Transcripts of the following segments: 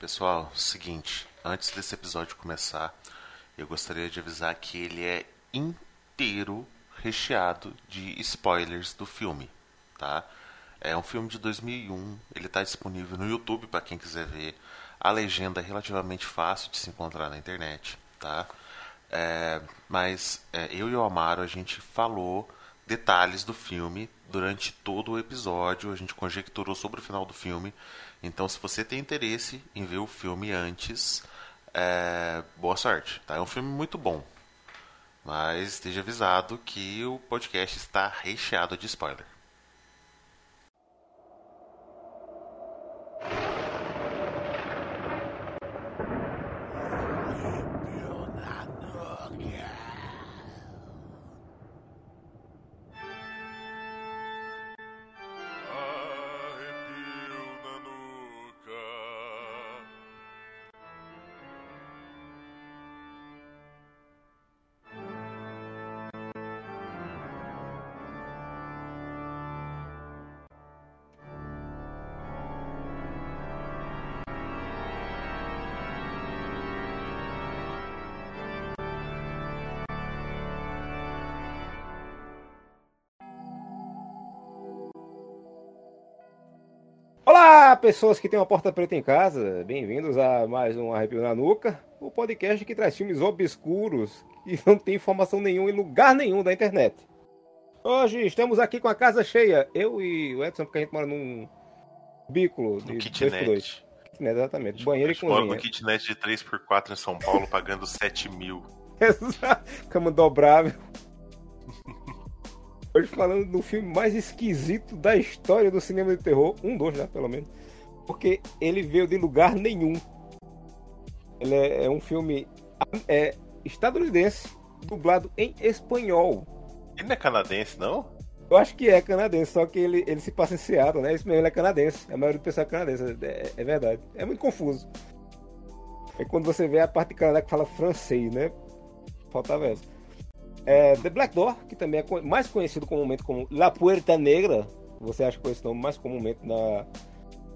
Pessoal, seguinte, antes desse episódio começar, eu gostaria de avisar que ele é inteiro recheado de spoilers do filme, tá? É um filme de 2001, ele está disponível no YouTube para quem quiser ver. A legenda é relativamente fácil de se encontrar na internet, tá? Eu e o Amaro, a gente falou detalhes do filme durante todo o episódio, a gente conjecturou sobre o final do filme. Então, se você tem interesse em ver o filme antes, boa sorte, tá? É um filme muito bom, mas esteja avisado que o podcast está recheado de spoiler. Pessoas que têm uma porta preta em casa, bem-vindos a mais um Arrepio na Nuca, o podcast que traz filmes obscuros e não tem informação nenhuma em lugar nenhum da internet. Hoje estamos aqui com a casa cheia, eu e o Edson, porque a gente mora num bículo de 2x2. Exatamente, banheiro e cozinha. Mora no kitnet de 3x4 em São Paulo, pagando 7.000. Exato, cama dobrável. Hoje falando do filme mais esquisito da história do cinema de terror, pelo menos. Porque ele veio de lugar nenhum. Ele é um filme estadunidense, dublado em espanhol. Ele não é canadense, não? Eu acho que é canadense, só que ele se passa em Seattle, né? Isso mesmo, ele é canadense. A maioria do pessoal é canadense, é verdade. É muito confuso. É quando você vê a parte de Canadá que fala francês, né? Faltava essa. The Black Door, que também é mais conhecido comumente como La Puerta Negra. Você acha que é esse nome mais comumente na...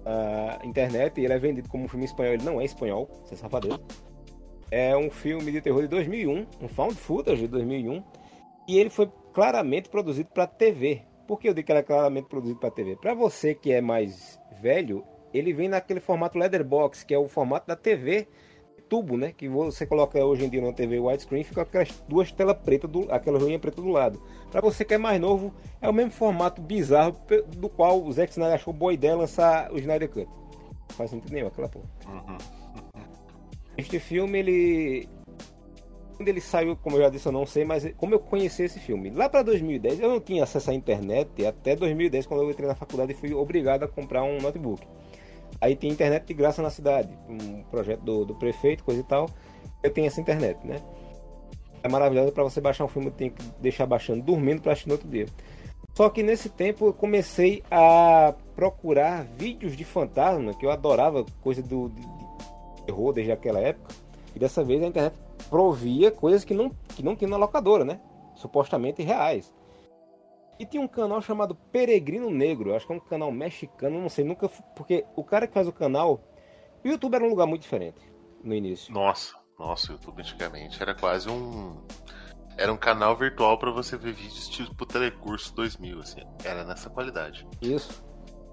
a internet, e ele é vendido como um filme espanhol. Ele não é espanhol, você é safadeza. É um filme de terror de 2001, um found footage de 2001, e ele foi claramente produzido para TV. Por que eu digo que ele é claramente produzido para TV? Para você que é mais velho, ele vem naquele formato letterbox, que é o formato da TV tubo, né, que você coloca hoje em dia na TV widescreen, fica aquelas duas telas pretas, aquela linha preta do lado. Pra você que é mais novo, é o mesmo formato bizarro do qual o Zack Snyder achou boa ideia lançar o Snyder Cut. Não faz sentido nenhum aquela porra. Este filme, ele... quando ele saiu, como eu já disse, eu não sei, mas como eu conheci esse filme? Lá pra 2010, eu não tinha acesso à internet, até 2010, quando eu entrei na faculdade e fui obrigado a comprar um notebook. Aí tem internet de graça na cidade, um projeto do prefeito, coisa e tal. Eu tenho essa internet, né? É maravilhosa para você baixar um filme, eu tenho que deixar baixando, dormindo para assistir no outro dia. Só que nesse tempo eu comecei a procurar vídeos de fantasma, que eu adorava, coisa de terror desde aquela época. E dessa vez a internet provia coisas que não tinha na locadora, né? Supostamente reais. E tinha um canal chamado Peregrino Negro, acho que é um canal mexicano, não sei, nunca... Porque o cara que faz o canal... O YouTube era um lugar muito diferente no início. Nossa, o YouTube antigamente era quase um... Era um canal virtual pra você ver vídeos tipo Telecurso 2000, assim. Era nessa qualidade. Isso.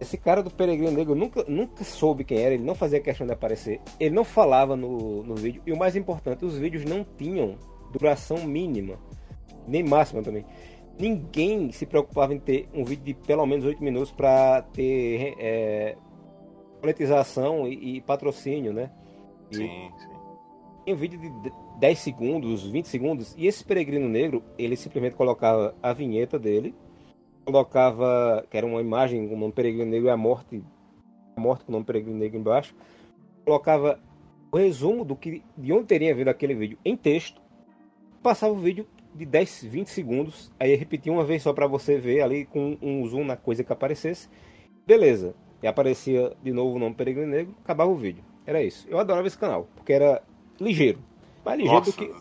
Esse cara do Peregrino Negro nunca soube quem era, ele não fazia questão de aparecer. Ele não falava no vídeo. E o mais importante, os vídeos não tinham duração mínima, nem máxima também. Ninguém se preocupava em ter um vídeo de pelo menos 8 minutos para ter monetização e patrocínio, né? E sim. Tem um vídeo de 10 segundos, 20 segundos, e esse Peregrino Negro, ele simplesmente colocava a vinheta dele, colocava, que era uma imagem com o nome Peregrino Negro e a morte com o nome Peregrino Negro embaixo, colocava o resumo de onde teria vindo aquele vídeo em texto, passava o vídeo de 10, 20 segundos, aí repetia uma vez só pra você ver ali com um zoom na coisa que aparecesse, beleza, e aparecia de novo o nome Peregrino Negro, acabava o vídeo, era isso. Eu adorava esse canal, porque era ligeiro, mais ligeiro. Nossa, do que...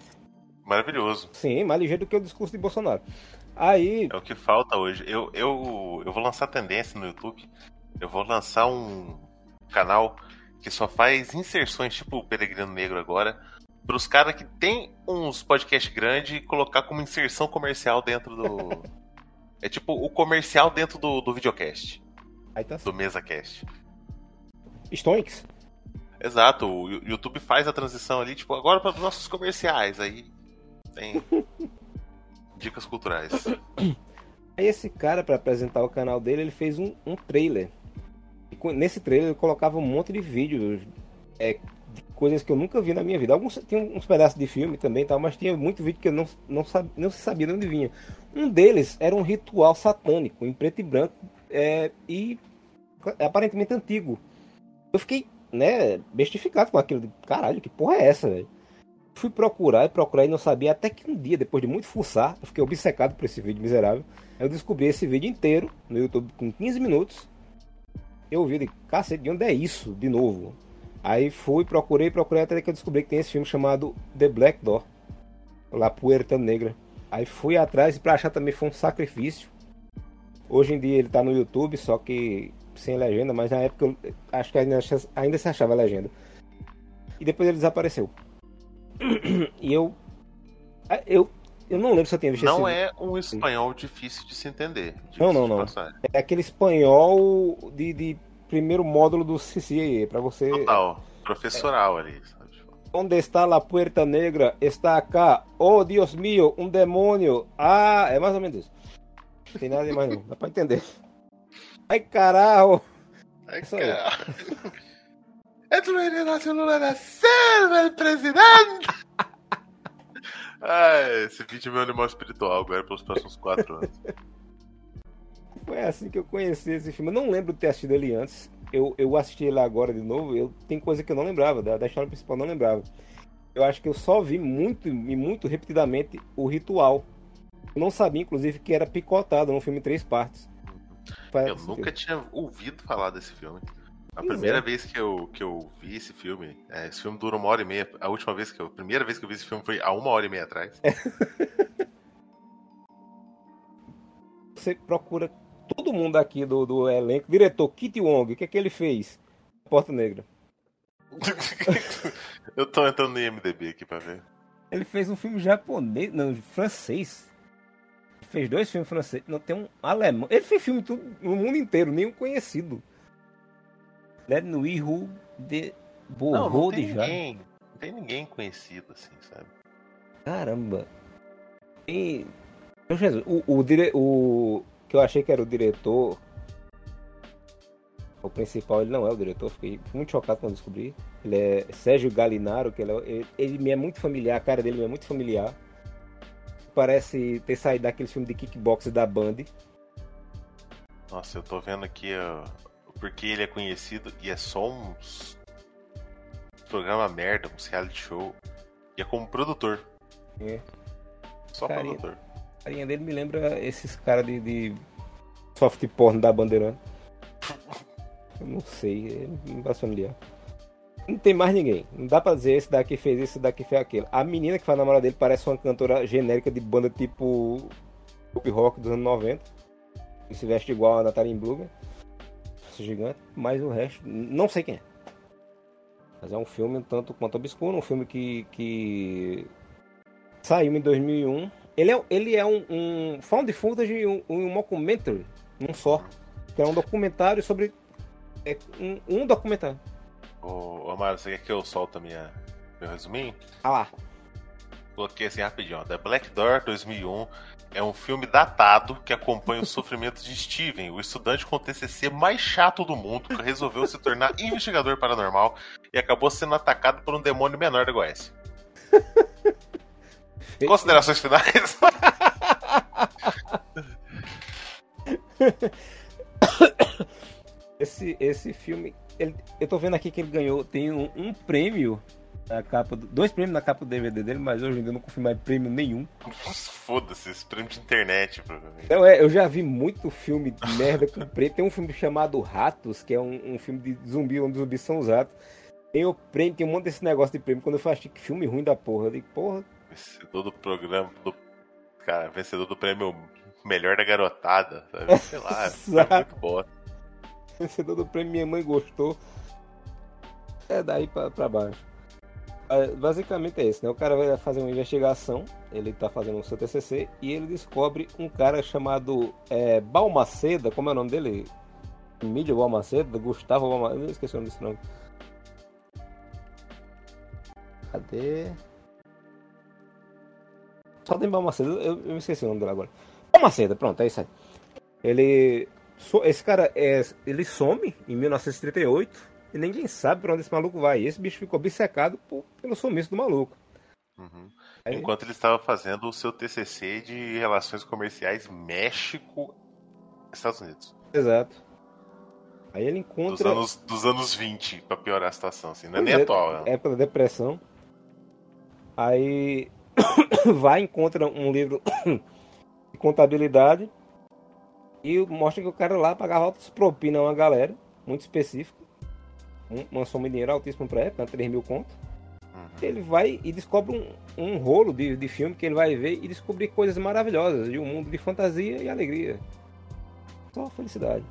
maravilhoso. Sim, mais ligeiro do que o discurso de Bolsonaro. Aí... é o que falta hoje. Eu vou lançar tendência no YouTube, eu vou lançar um canal que só faz inserções tipo o Peregrino Negro agora, pros caras que tem uns podcasts grandes e colocar como inserção comercial dentro do... é tipo o comercial dentro do videocast. Aí tá do MesaCast. Stonics? Exato, o YouTube faz a transição ali, tipo, agora para os nossos comerciais, aí tem dicas culturais. Aí esse cara, para apresentar o canal dele, ele fez um trailer. E nesse trailer ele colocava um monte de vídeos, de coisas que eu nunca vi na minha vida. Alguns tinham uns pedaços de filme também, tal, mas tinha muito vídeo que eu não sabia de onde vinha. Um deles era um ritual satânico, em preto e branco, e aparentemente antigo. Eu fiquei, né, bestificado com aquilo. Caralho, que porra é essa, velho? Fui procurar e não sabia, até que um dia, depois de muito fuçar, eu fiquei obcecado por esse vídeo miserável. Eu descobri esse vídeo inteiro no YouTube com 15 minutos. Eu ouvi, cacete, de onde é isso de novo? Aí fui, procurei, até que eu descobri que tem esse filme chamado The Black Door, La Puerta Negra. Aí fui atrás e pra achar também foi um sacrifício. Hoje em dia ele tá no YouTube, só que sem legenda, mas na época eu acho que ainda se achava legenda. E depois ele desapareceu. E eu não lembro se eu tinha visto não esse... Não é um espanhol difícil de se entender. Não. É aquele espanhol de primeiro módulo do CCIE, pra você... Total, professoral ali. Onde está La Puerta Negra? Está acá. Oh, Dios mío, um demônio. Ah, é mais ou menos isso. Não tem nada demais não, dá pra entender. Ai, caralho! Ai, caralho! É do Renato Lula da Silva, presidente! Ai, esse vídeo é meu animal espiritual agora pelos próximos 4 anos. Foi assim que eu conheci esse filme. Eu não lembro de ter assistido ele antes. Eu assisti ele agora de novo. Tem coisa que eu não lembrava, da história principal eu não lembrava. Eu acho que eu só vi muito e muito repetidamente o ritual. Eu não sabia, inclusive, que era picotado num filme em 3 partes. Eu nunca tinha ouvido falar desse filme. A primeira vez que eu vi esse filme, esse filme dura 1h30. A primeira vez que eu vi esse filme foi há 1h30 atrás. Você procura todo mundo aqui do elenco. Diretor Kitty Wong, o que é que ele fez? Porta Negra. Eu tô entrando no IMDB aqui pra ver. Ele fez um filme japonês, não, francês. Fez 2 filmes franceses, não, tem um alemão. Ele fez filme tudo, no mundo inteiro, nenhum conhecido. No Iru de Borro de Jade. Não tem ninguém conhecido assim, sabe? Caramba. E... Meu Jesus, o que eu achei que era o diretor, o principal, ele não é o diretor, fiquei muito chocado quando descobri. Ele é Sérgio Galinaro, que ele me é muito familiar, a cara dele me é muito familiar. Parece ter saído daquele filme de kickboxing da Band. Nossa, eu tô vendo aqui porque ele é conhecido e é só um programa merda, um reality show. E é como produtor. É. Só carinha, produtor. A carinha dele me lembra esses caras de soft porn da Bandeirante. Eu não sei, não vai familiar. Não tem mais ninguém. Não dá pra dizer esse daqui fez isso, esse daqui fez aquilo. A menina que faz a namorada dele parece uma cantora genérica de banda tipo pop rock dos anos 90. E se veste igual a Natalie Imbruglia. Esse gigante. Mas o resto, não sei quem é. Mas é um filme um tanto quanto obscuro. Um filme que saiu em 2001. Ele é um found footage e um mockumentary. Um só. Que é um documentário sobre... um documentário. Ô, Amaro, você quer que eu solto meu resuminho? Ah lá. Coloquei assim rapidinho, ó. The Black Door 2001 é um filme datado que acompanha os sofrimentos de Steven, o estudante com o TCC mais chato do mundo, que resolveu se tornar investigador paranormal e acabou sendo atacado por um demônio menor da Goétia. Considerações finais? Esse filme... eu tô vendo aqui que ele ganhou, tem um prêmio na capa, 2 prêmios na capa do DVD dele, mas hoje em dia eu não confio mais prêmio nenhum. Nossa, foda-se, esse prêmio de internet, provavelmente. Então, eu já vi muito filme de merda com prêmio. Tem um filme chamado Ratos, que é um filme de zumbi, onde os zumbis são os ratos. Tem o prêmio, tem um monte desse negócio de prêmio. Quando eu falei, que filme ruim da porra, eu digo, porra. Vencedor do programa, cara, vencedor do prêmio melhor da garotada, sabe? Sei lá, é muito bosta. Vencedor do prêmio, minha mãe gostou. é daí pra baixo. Basicamente é isso, né? O cara vai fazer uma investigação, ele tá fazendo o seu TCC e ele descobre um cara chamado Balmaceda, como é o nome dele? Mídia Balmaceda, Gustavo Balmaceda, eu esqueci o nome desse nome. Cadê? Só tem Balmaceda, eu esqueci o nome dele agora. Balmaceda, pronto, é isso aí. Esse cara, ele some em 1938 e ninguém sabe pra onde esse maluco vai. E esse bicho ficou obcecado pelo sumiço do maluco. Uhum. Aí... Enquanto ele estava fazendo o seu TCC de Relações Comerciais México, Estados Unidos. Exato. Aí ele encontra... Dos anos 20, pra piorar a situação, assim. Não é nem atual, né? É pela depressão. Aí vai, encontra um livro de contabilidade e mostra que o cara lá pagava altas propinas a uma galera, muito específica. Uma soma de dinheiro altíssima pra época, 3.000 conto. Uhum. Ele vai e descobre um rolo de filme que ele vai ver e descobrir coisas maravilhosas de um mundo de fantasia e alegria. Só felicidade.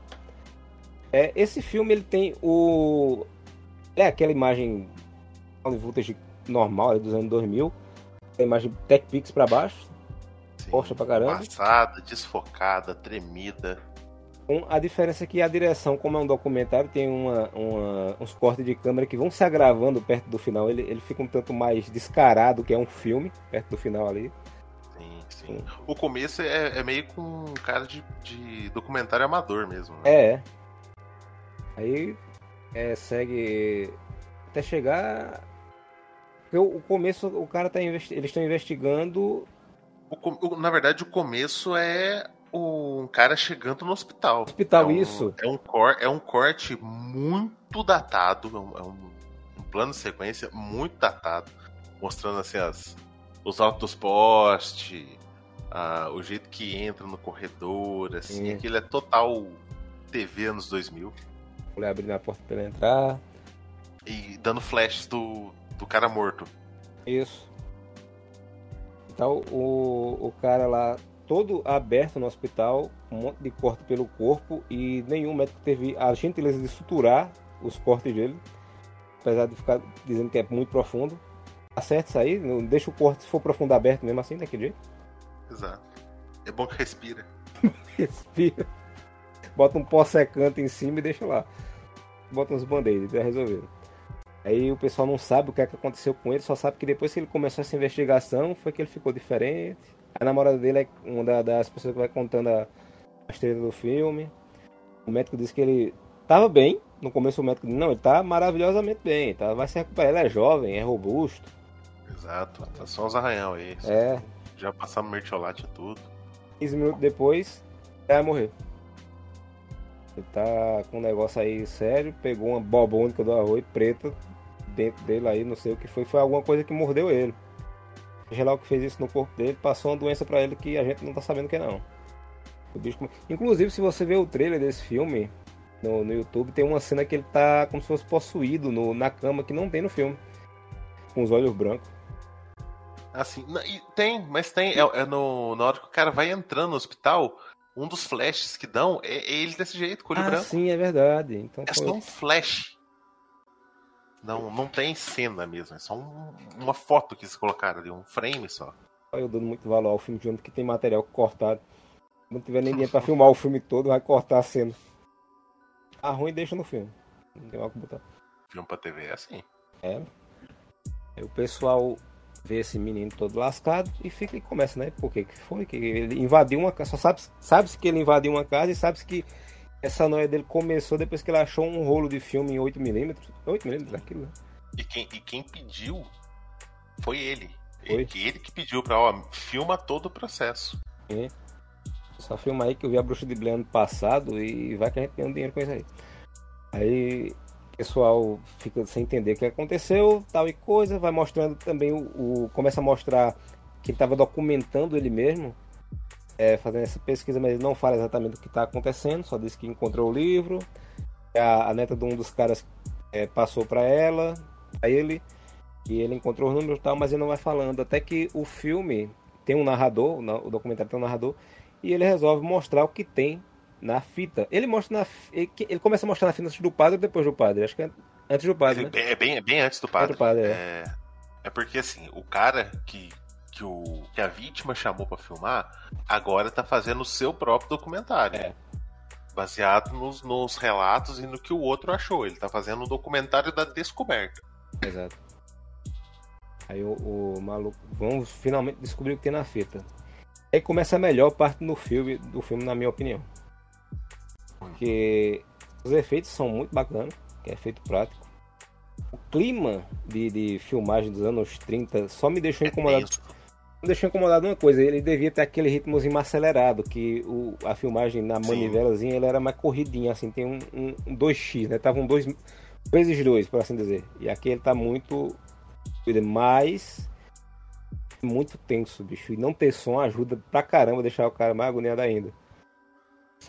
Esse filme, ele tem o... aquela imagem voltage normal dos anos 2000. A imagem Tech Pix pra baixo. Posta pra caramba. Passada, desfocada, tremida. A diferença é que a direção, como é um documentário, tem uns cortes de câmera que vão se agravando perto do final. Ele fica um tanto mais descarado, que é um filme, perto do final ali. Sim, sim. O começo é meio com cara de documentário amador mesmo. Né? Aí segue até chegar... Porque o começo, o cara eles estão investigando... Na verdade, o começo é... um cara chegando no hospital. Isso. É um corte muito datado, um plano de sequência muito datado, mostrando assim os altos postes, o jeito que entra no corredor, assim, aquilo é total TV anos 2000. Mulher abrindo a porta pra ele entrar. E dando flashes do cara morto. Isso. Então o cara lá todo aberto no hospital, um monte de corte pelo corpo, e nenhum médico teve a gentileza de suturar os cortes dele, apesar de ficar dizendo que é muito profundo. Tá certo isso aí, não deixa o corte, se for profundo, aberto mesmo assim, daquele jeito. Exato. É bom que respira. Respira. Bota um pó secante em cima e deixa lá. Bota uns band-aids, já resolveram. Aí o pessoal não sabe o que aconteceu com ele, só sabe que depois que ele começou essa investigação, foi que ele ficou diferente. A namorada dele é uma das pessoas que vai contando a história do filme. O médico disse que ele estava bem. No começo o médico disse, não, ele está maravilhosamente bem. Tá, vai se recuperar, ele é jovem, é robusto. Exato, tá só os arranhão aí. Já passamos mertiolate e tudo. 15 minutos depois, ele vai morrer. Ele tá com um negócio aí sério, pegou uma bobônica do arroz preta dentro dele aí, não sei o que foi. Foi alguma coisa que mordeu ele. Geral que fez isso no corpo dele, passou uma doença pra ele que a gente não tá sabendo que é não. O bicho... Inclusive, se você ver o trailer desse filme no YouTube, tem uma cena que ele tá como se fosse possuído na cama, que não tem no filme. Com os olhos brancos. Assim, tem. Na hora que o cara vai entrando no hospital, um dos flashes que dão é ele desse jeito, com o olho branco. Sim, é verdade. Então, é só um flash. Não tem cena mesmo, é só uma foto que eles colocaram ali, um frame só. Eu dou muito valor ao filme de homem, porque tem material cortado. Não tiver ninguém pra filmar o filme todo, vai cortar a cena. A ruim deixa no filme. Não tem mais o que botar. Filme pra TV é assim. Aí o pessoal vê esse menino todo lascado e fica e começa, né? Por quê? Que foi? Que ele invadiu uma casa. Só sabe-se que ele invadiu uma casa e sabe-se que essa noia dele começou depois que ele achou um rolo de filme em 8mm. 8mm, aquilo, né? E quem pediu foi ele. Ele que pediu pra, filma todo o processo. É. Só filma aí que eu vi a Bruxa de Blair ano passado e vai que a gente ganha um dinheiro com isso aí. Aí o pessoal fica sem entender o que aconteceu, tal e coisa, vai mostrando também começa a mostrar que ele tava documentando ele mesmo. Fazendo essa pesquisa, mas ele não fala exatamente o que está acontecendo, só diz que encontrou o livro, a neta de um dos caras passou para ela, a ele, e ele encontrou os números e tal, mas ele não vai falando, até que o filme tem um narrador, o documentário tem um narrador, e ele resolve mostrar o que tem na fita. Ele começa a mostrar na fita antes do padre ou depois do padre, acho que é Antes do padre, né? É bem antes do padre. É porque, assim, o cara que a vítima chamou pra filmar, agora tá fazendo o seu próprio documentário. É. Baseado nos relatos e no que o outro achou. Ele tá fazendo um documentário da descoberta. Exato. Aí o maluco... Vamos finalmente descobrir o que tem na fita. Aí começa a melhor parte do filme, na minha opinião. Porque os efeitos são muito bacanas, que é efeito prático. O clima de filmagem dos anos 30 só me deixou incomodado. Me deixou incomodado uma coisa, ele devia ter aquele ritmozinho mais acelerado, que a filmagem na manivelazinha, ela era mais corridinha, assim, tem um 2x, né? Tava um 2x2, por assim dizer. E aqui ele tá muito... mais... muito tenso, bicho. E não ter som ajuda pra caramba a deixar o cara mais agoniado ainda.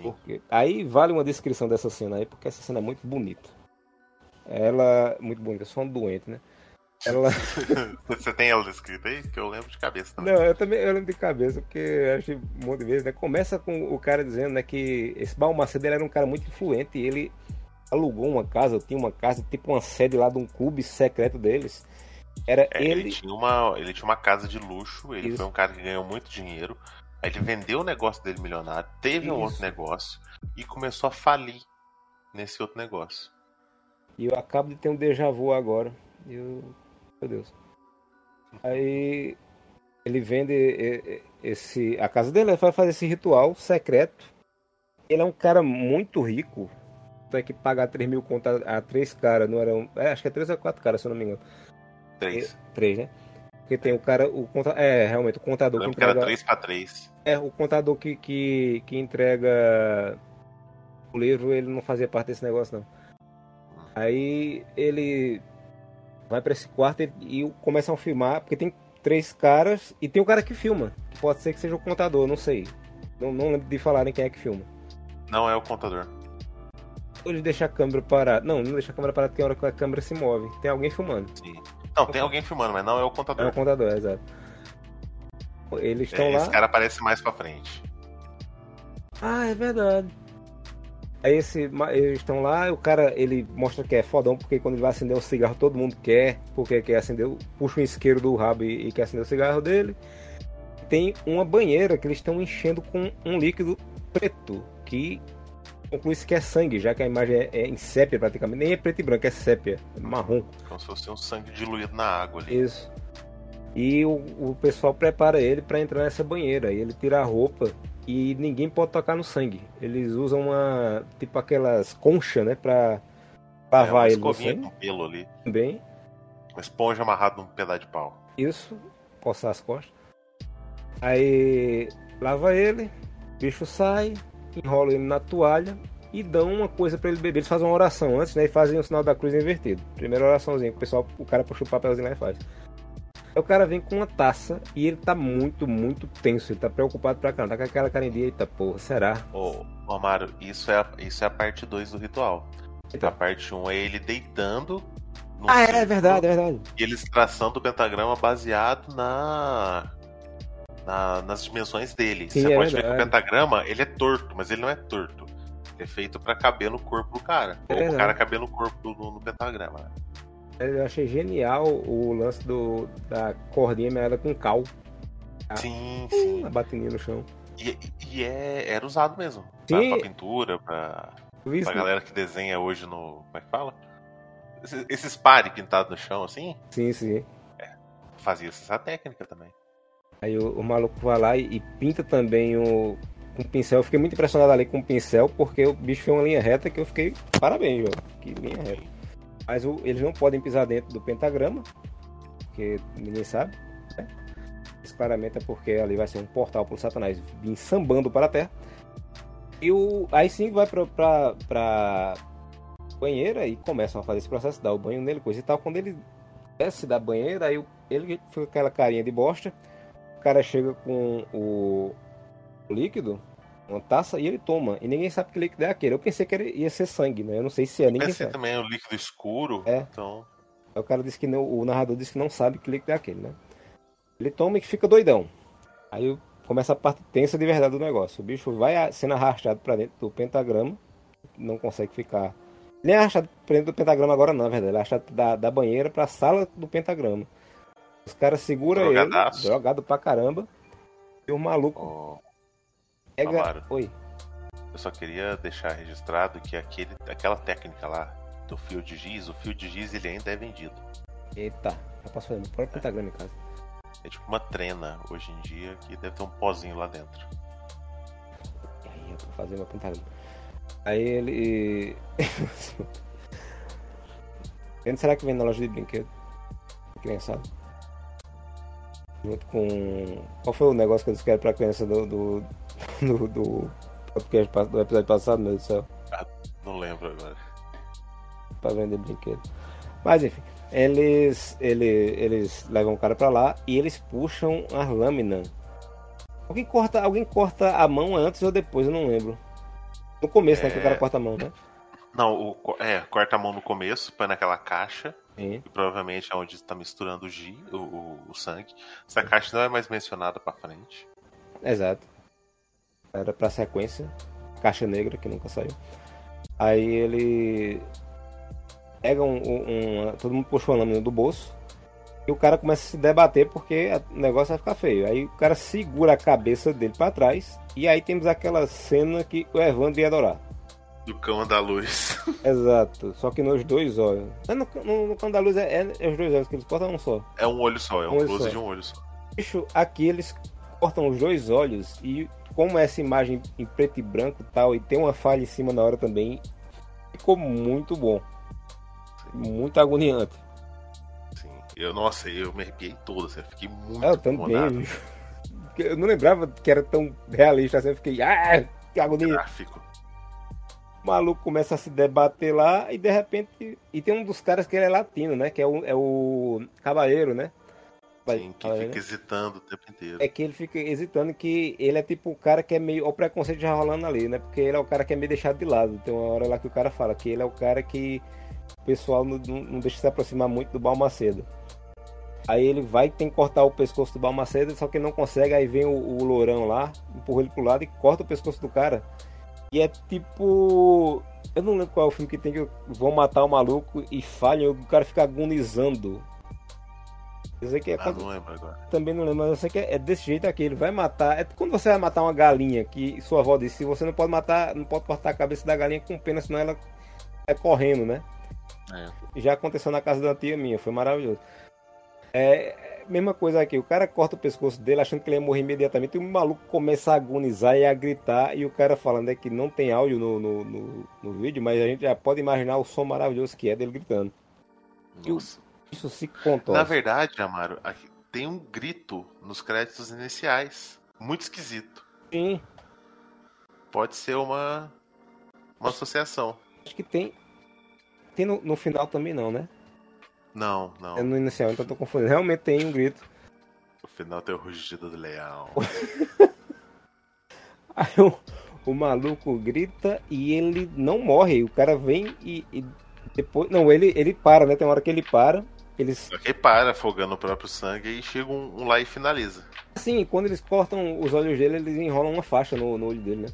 Porque... Aí vale uma descrição dessa cena aí, porque essa cena é muito bonita. Ela... muito bonita, só um doente, né? Ela... Você tem ela descrita aí? Que eu lembro de cabeça também. Não, eu lembro de cabeça, porque eu achei um monte de vezes, né? Começa com o cara dizendo, né, que esse Balmaceda era um cara muito influente e ele alugou uma casa, tinha uma casa, tipo uma sede lá de um clube secreto deles. Era ele tinha uma casa de luxo, ele foi um cara que ganhou muito dinheiro, aí ele vendeu o negócio dele milionário, teve um outro negócio e começou a falir nesse outro negócio. E eu acabo de ter um déjà vu agora. Meu Deus. Aí ele vende a casa dele, vai fazer esse ritual secreto. Ele é um cara muito rico, tem que pagar 3.000 conto a 3 caras, não era um... acho que é 3 ou 4 caras, se eu não me engano. 3, né? Porque tem o cara, realmente, o contador que entrega... Era 3x3. É, o contador que entrega o livro, ele não fazia parte desse negócio, não. Aí ele vai pra esse quarto e começam a filmar, porque tem 3 caras e tem o cara que filma. Pode ser que seja o contador, não sei. Não lembro de falarem quem é que filma. Não é o contador. Ou ele deixa a câmera parada. Não deixa a câmera parada, porque é a hora que a câmera se move. Tem alguém filmando. Sim. Não, tem alguém filmando, mas não é o contador. É o contador, exato. Eles estão lá... Esse cara aparece mais pra frente. Ah, é verdade. Aí eles estão lá, o cara, ele mostra que é fodão, porque quando ele vai acender um cigarro, todo mundo quer, porque quer acender, puxa um isqueiro do rabo e quer acender o cigarro dele. Tem uma banheira que eles estão enchendo com um líquido preto, que conclui-se que é sangue, já que a imagem é em sépia praticamente, nem é preto e branco, é sépia, é marrom. Como se fosse um sangue diluído na água ali. Isso. E o pessoal prepara ele pra entrar nessa banheira, e ele tira a roupa e ninguém pode tocar no sangue. Eles usam uma, tipo aquelas conchas, né, pra lavar ele no sangue. Uma escovinha com pelo ali. Também. Uma esponja amarrada num pedaço de pau. Isso, coçar as costas. Aí lava ele, o bicho sai... enrolam ele na toalha e dão uma coisa pra ele beber. Eles fazem uma oração antes, né? E fazem o sinal da cruz invertido. Primeira oraçãozinha, o cara puxa o papelzinho lá e faz. Aí o cara vem com uma taça e ele tá muito, muito tenso. Ele tá preocupado pra caramba. Tá com aquela cara em dia, eita porra, será? Ô Amaro, isso é a parte 2 do ritual. Então. A parte 1 é ele deitando. É verdade, é verdade. E eles traçando o pentagrama baseado nas dimensões dele. Sim, você pode ver que o pentagrama, ele é torto, mas ele não é torto. Ele é feito pra caber no corpo do cara. Ou o cara caber no corpo no pentagrama. Eu achei genial o lance da cordinha meada com cal. Sim. A batidinha no chão. E era usado mesmo. Sim. Pra pintura, pra galera que desenha hoje no... Como é que fala? Esses pares pintados no chão, assim. Sim. Fazia essa técnica também. Aí o maluco vai lá e pinta também com pincel. Eu fiquei muito impressionado ali com o pincel, porque o bicho fez uma linha reta que eu fiquei... Parabéns, João. Que linha reta. Mas eles não podem pisar dentro do pentagrama, porque ninguém sabe, né? Isso claramente é porque ali vai ser um portal pro Satanás vir sambando para a Terra. E aí sim vai pra banheira e começam a fazer esse processo, dar o banho nele, coisa e tal. Quando ele desce da banheira, aí ele fica com aquela carinha de bosta. O cara chega com o líquido, uma taça, e ele toma. E ninguém sabe que líquido é aquele. Eu pensei que ia ser sangue, né? Eu não sei se é. Eu ninguém sabe. Também é um líquido escuro. É. Então... O cara disse que não, o narrador disse que não sabe que líquido é aquele, né? Ele toma e fica doidão. Aí começa a parte tensa de verdade do negócio. O bicho vai sendo arrastado pra dentro do pentagrama. Não consegue ficar Ele é achado dentro do pentagrama agora não, na verdade. Ele é achado da banheira pra sala do pentagrama. Os caras seguram ele, jogado pra caramba. E o maluco... Amaro, oi. Eu só queria deixar registrado que aquela técnica lá do fio de giz, o fio de giz ele ainda é vendido. Eita, já posso fazer meu próprio pentagrama em casa. É tipo uma trena hoje em dia que deve ter um pozinho lá dentro. E aí eu vou fazer meu pentagrama. Aí ele... Onde será que vem na loja de brinquedo? Criançado. Junto com... Qual foi o negócio que eles querem pra criança do episódio passado, meu Deus do céu? Ah, não lembro agora. Pra vender brinquedo. Mas enfim, eles levam o cara pra lá e eles puxam a lâmina. Alguém corta a mão antes ou depois, eu não lembro. No começo, né, que o cara corta a mão, né? Não, corta a mão no começo, põe naquela caixa, e provavelmente é onde está misturando o sangue. Essa caixa não é mais mencionada pra frente. Exato. Era pra sequência. Caixa negra, que nunca saiu. Aí ele... pega todo mundo puxou a lâmina do bolso. E o cara começa a se debater porque o negócio vai ficar feio. Aí o cara segura a cabeça dele pra trás. E aí temos aquela cena que o Evandro ia adorar. Do Cão Andaluz. Exato. Só que nos dois olhos. No Cão Andaluz é os dois olhos que eles cortam um só. É um olho só. É um close de um olho só. Bicho, aqui eles cortam os dois olhos e... como essa imagem em preto e branco tal, e tem uma falha em cima na hora também, ficou muito bom. Muito agoniante. Sim, eu me arrepiei todo, assim, eu fiquei muito incomodado. Eu não lembrava que era tão realista, assim, eu fiquei, que agonia. Gráfico. O maluco começa a se debater lá, e de repente, e tem um dos caras que ele é latino, né, que é o Cavaleiro, né? Sim, que fica hesitando o tempo inteiro. É que ele fica hesitando, que ele é tipo o cara que é meio... o preconceito já rolando ali, né? Porque ele é o cara que é meio deixado de lado. Tem uma hora lá que o cara fala que ele é o cara que o pessoal não deixa se aproximar muito do Balmaceda. Aí ele vai, tem que cortar o pescoço do Balmaceda, só que ele não consegue. Aí vem o lourão lá, empurra ele pro lado e corta o pescoço do cara. E é tipo... eu não lembro qual é o filme que tem que vão matar o maluco e falham, o cara fica agonizando. Eu sei que não lembro agora. Também não lembro, mas eu sei que é desse jeito aqui. Ele vai matar. É quando você vai matar uma galinha, que sua avó disse, você não pode matar, não pode cortar a cabeça da galinha com pena, senão ela é correndo, né? É. Já aconteceu na casa da tia minha, foi maravilhoso. É mesma coisa aqui, o cara corta o pescoço dele achando que ele ia morrer imediatamente, e o maluco começa a agonizar e a gritar, e o cara falando que não tem áudio no vídeo, mas a gente já pode imaginar o som maravilhoso que é dele gritando. Nossa. Isso se contou. Na verdade, Amaro, aqui tem um grito nos créditos iniciais. Muito esquisito. Sim. Pode ser uma associação. Acho que tem. Tem no final também não, né? Não. É no inicial, então eu tô confundindo. Realmente tem um grito. No final tem o rugido do leão. Aí o maluco grita e ele não morre. O cara vem e depois. Não, ele para, né? Tem uma hora que ele para. Só que para, afogando o próprio sangue, e chega um lá e finaliza. Sim, quando eles cortam os olhos dele, eles enrolam uma faixa no olho dele, né?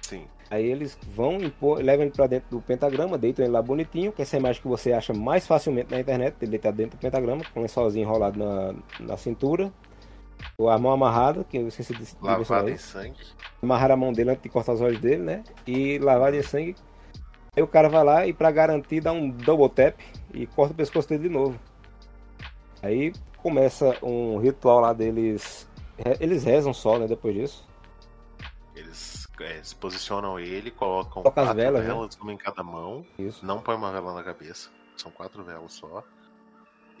Sim. Aí eles vão, levam ele pra dentro do pentagrama, deitam ele lá bonitinho, que essa é a imagem que você acha mais facilmente na internet, ele deitado dentro do pentagrama, com o lençolzinho enrolado na cintura, com a mão amarrada, que eu esqueci de lavado em sangue. Amarraram a mão dele antes de cortar os olhos dele, né? E lavado em sangue. Aí o cara vai lá e pra garantir dá um double tap e corta o pescoço dele de novo. Aí começa um ritual lá deles. Eles rezam só, né, depois disso. Eles se posicionam ele, colocam quatro velas, né? Uma em cada mão. Isso. Não põe uma vela na cabeça, são 4 velas só.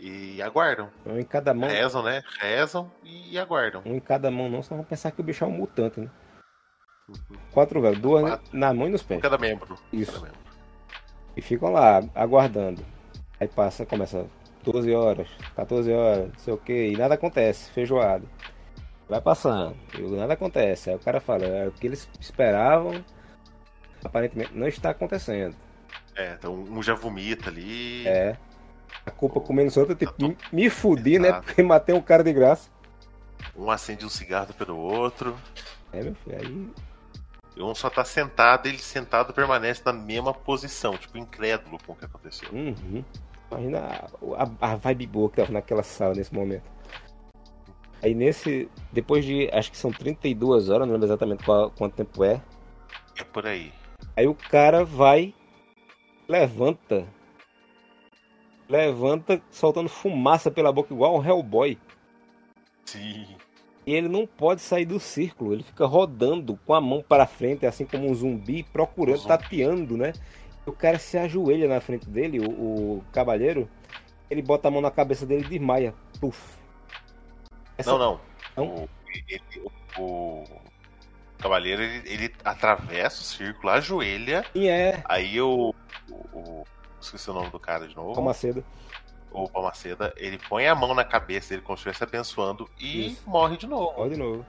E aguardam. Um em cada mão. Rezam, né? Rezam e aguardam. Um em cada mão não, senão vão pensar que o bicho é um mutante, né? 4 velas, 2 na mão e nos pés. Cada membro. Isso. Cada membro. E ficam lá, aguardando. Aí começa 12 horas, 14 horas, não sei o que, e nada acontece, feijoada. Vai passando, e nada acontece. Aí o cara fala, o que eles esperavam, aparentemente não está acontecendo. Então um já vomita ali. A culpa comendo outra, tipo, me fudi, exato, né? Porque matei um cara de graça. Um acende um cigarro pelo outro. Meu filho, aí... Um só tá sentado, ele sentado permanece na mesma posição, tipo, incrédulo com o que aconteceu. Uhum. Imagina a vibe boa que tava naquela sala nesse momento. Aí nesse, depois de, acho que são 32 horas, não lembro exatamente quanto tempo é. É por aí. Aí o cara vai, levanta soltando fumaça pela boca igual um Hellboy. Sim. E ele não pode sair do círculo, ele fica rodando com a mão para frente, assim como um zumbi, procurando, tateando, né? O cara se ajoelha na frente dele, o cavalheiro, ele bota a mão na cabeça dele e desmaia. Puf. Essa... Não. O cavalheiro, ele atravessa o círculo, ajoelha. E é. Aí o esqueci o nome do cara de novo. Balmaceda. O Balmaceda, ele põe a mão na cabeça dele, como se estivesse abençoando, e isso. Morre de novo.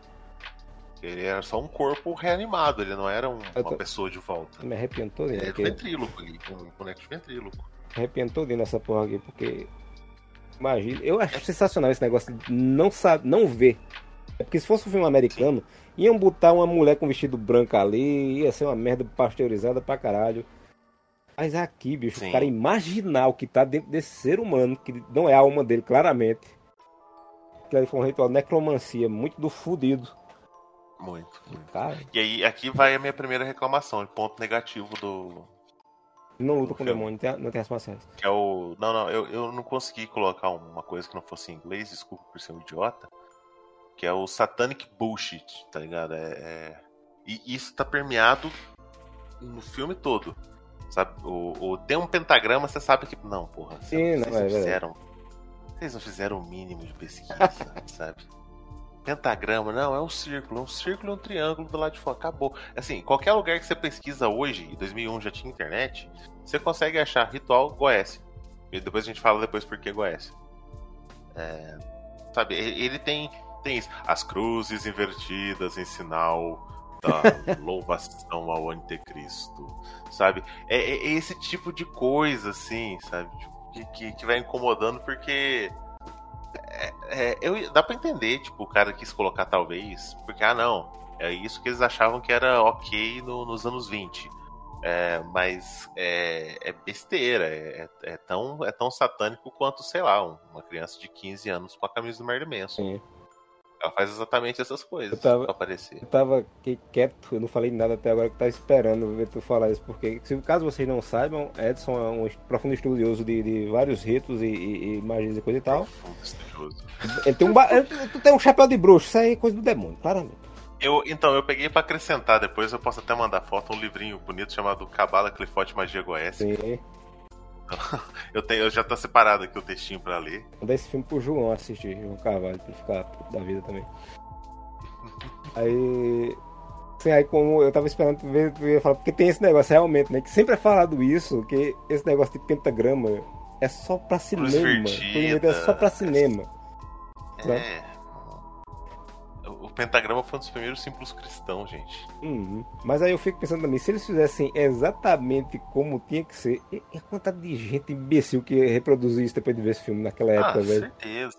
Ele era só um corpo reanimado, ele não era uma pessoa de volta. Me arrependo todo dele. Ele era um ventríloco, um boneco de ventríloco. Arrependo todo dele nessa porra aqui, porque... Imagina, eu acho sensacional esse negócio de não ver. É porque se fosse um filme americano, iam botar uma mulher com vestido branco ali, ia ser uma merda pasteurizada pra caralho. Mas aqui, bicho, o cara imaginar o que tá dentro desse ser humano, que não é a alma dele, claramente. Que ali foi um ritual de necromancia, muito do fudido. Muito. Cara. E aí, aqui vai a minha primeira reclamação, de ponto negativo do... Não luta com o demônio, não tem as maçãs. Que é o... Eu não consegui colocar uma coisa que não fosse em inglês, desculpa por ser um idiota, que é o satanic bullshit, tá ligado? E isso tá permeado no filme todo. Sabe, tem um pentagrama, você sabe que... Não, porra, vocês não fizeram o mínimo de pesquisa, sabe? Pentagrama, não, é um círculo. É um círculo e um triângulo do lado de fora. Acabou. Assim, qualquer lugar que você pesquisa hoje, em 2001 já tinha internet, você consegue achar ritual Goésia. E depois a gente fala por que Goésia. Sabe, ele tem isso. As cruzes invertidas em sinal... Da louvação ao anticristo, sabe? É esse tipo de coisa, assim, sabe? Que vai incomodando, porque dá pra entender, tipo, o cara quis colocar talvez, porque, é isso que eles achavam que era ok nos anos 20. Mas é besteira, tão satânico quanto, sei lá, uma criança de 15 anos com a camisa do Merlin Menso. Ela faz exatamente essas coisas pra aparecer. Eu tava aqui quieto, eu não falei nada até agora, que tava esperando ver tu falar isso, porque, caso vocês não saibam, Edson é um profundo estudioso de vários ritos e magias e coisa e tal. Profundo estudioso. Ele tem tu tem um chapéu de bruxo, isso aí é coisa do demônio, claramente. Então, eu peguei pra acrescentar, depois eu posso até mandar foto, um livrinho bonito chamado Cabala Clifote Magia Goésica. Sim. Eu já tá separado aqui o textinho pra ler. Vou dar esse filme pro João assistir, João Carvalho, pra ele ficar puto da vida também. Aí como eu tava esperando ver, tu ia falar, porque tem esse negócio realmente, né? Que sempre é falado isso, que esse negócio de pentagrama é só pra cinema. É só pra cinema. O pentagrama foi um dos primeiros símbolos cristãos, gente. Mas aí eu fico pensando também, se eles fizessem exatamente como tinha que ser, a quantidade de gente imbecil que reproduziu isso depois de ver esse filme naquela época, velho. Certeza.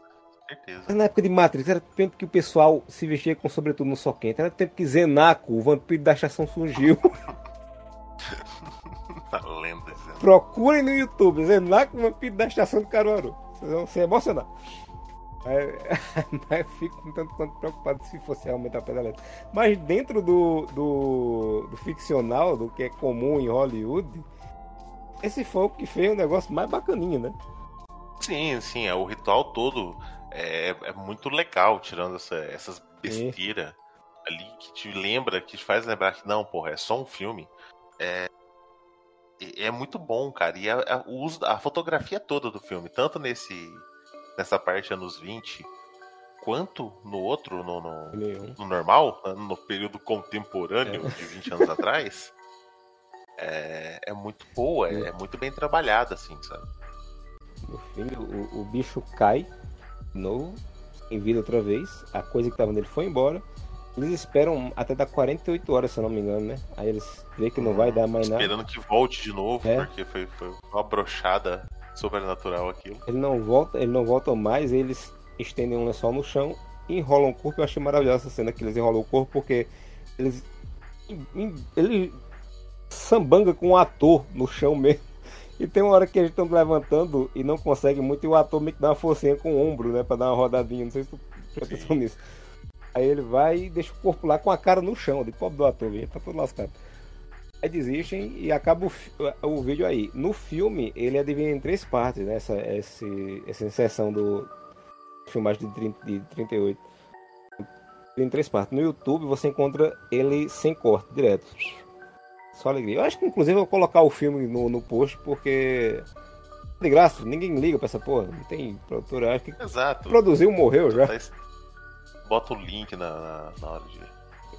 Mas na época de Matrix, era o tempo que o pessoal se vestia com sobretudo no sol quente, era o tempo que Zenaco, o vampiro da extração surgiu. Lenda, Zenaco. Procurem no YouTube, Zenaco, o vampiro da extração de Caruaru. Vocês vão se emocionar. Mas eu fico um tanto quanto preocupado se fosse realmente a pé da letra. Mas dentro do ficcional, do que é comum em Hollywood, esse foi o que fez um negócio mais bacaninho, né? Sim, o ritual todo é muito legal, tirando essas besteiras ali que te lembra, que te faz lembrar que não, porra, é só um filme. É muito bom, cara. E a fotografia toda do filme, tanto nessa parte anos 20, quanto no outro, no normal, no período contemporâneo de 20 anos atrás, é muito boa, é muito bem trabalhada, assim, sabe? No fim, o bicho cai de novo, em vida outra vez, a coisa que tava nele foi embora, eles esperam até dar 48 horas, se eu não me engano, né? Aí eles veem que não vai dar mais nada. Esperando que volte de novo, porque foi uma brochada sobrenatural aquilo. Ele não volta mais, eles estendem um lençol no chão e enrolam o corpo. Eu achei maravilhosa essa cena que eles enrolam o corpo, porque eles ele sambanga com o ator no chão mesmo. E tem uma hora que eles estão levantando e não consegue muito, e o ator meio que dá uma forcinha com o ombro, né? Pra dar uma rodadinha, não sei se tu pensou nisso. Aí ele vai e deixa o corpo lá com a cara no chão, de pobre do ator, ele tá todo lascado. Aí desistem e acaba o vídeo aí. No filme, ele é dividido em três partes, né? Essa inserção do filmagem de 38. Em três partes. No YouTube, você encontra ele sem corte, direto. Só alegria. Eu acho que, inclusive, eu vou colocar o filme no post, porque... de graça, ninguém liga pra essa porra. Não tem produtor, acho que... Exato. Produziu, morreu já. Bota o link na hora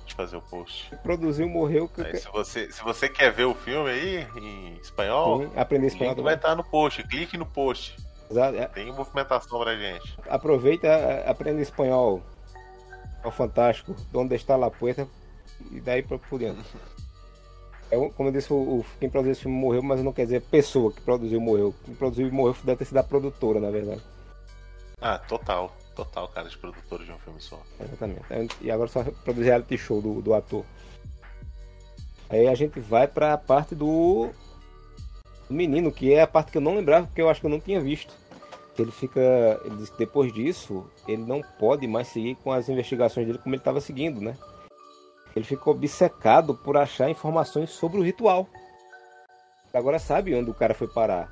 de fazer o post. Produziu, morreu... Aí, se você quer ver o filme aí, em espanhol... Sim, aprender espanhol. O link vai estar no post. Clique no post. Exato. Tem movimentação pra gente. Aproveita, aprenda espanhol. É o fantástico. Donde está la puerta. E daí por dentro. Como eu disse, quem produziu esse filme morreu, mas não quer dizer pessoa que produziu morreu. Quem produziu e morreu deve ter sido a produtora, na verdade. Ah, total. Total, cara, de produtora de um filme só. Exatamente. E agora só produzir reality show do ator. Aí a gente vai pra parte do menino, que é a parte que eu não lembrava, porque eu acho que eu não tinha visto. Ele diz que depois disso, ele não pode mais seguir com as investigações dele como ele estava seguindo, né? Ele ficou obcecado por achar informações sobre o ritual. Agora sabe onde o cara foi parar.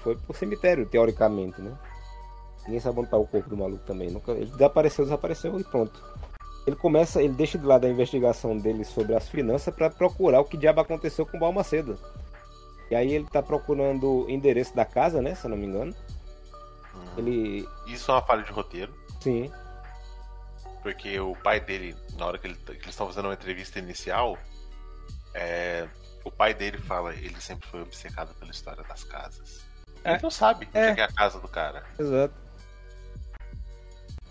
Foi pro cemitério, teoricamente, né? Ninguém sabe onde tá o corpo do maluco também. Ele desapareceu e pronto. Ele deixa de lado a investigação dele sobre as finanças para procurar o que diabo aconteceu com o Balmaceda. E aí ele tá procurando o endereço da casa, né? Se eu não me engano. Isso é uma falha de roteiro. Sim. Porque o pai dele, na hora que eles estão fazendo uma entrevista inicial, o pai dele fala, ele sempre foi obcecado pela história das casas. Ele não sabe onde é a casa do cara. Exato.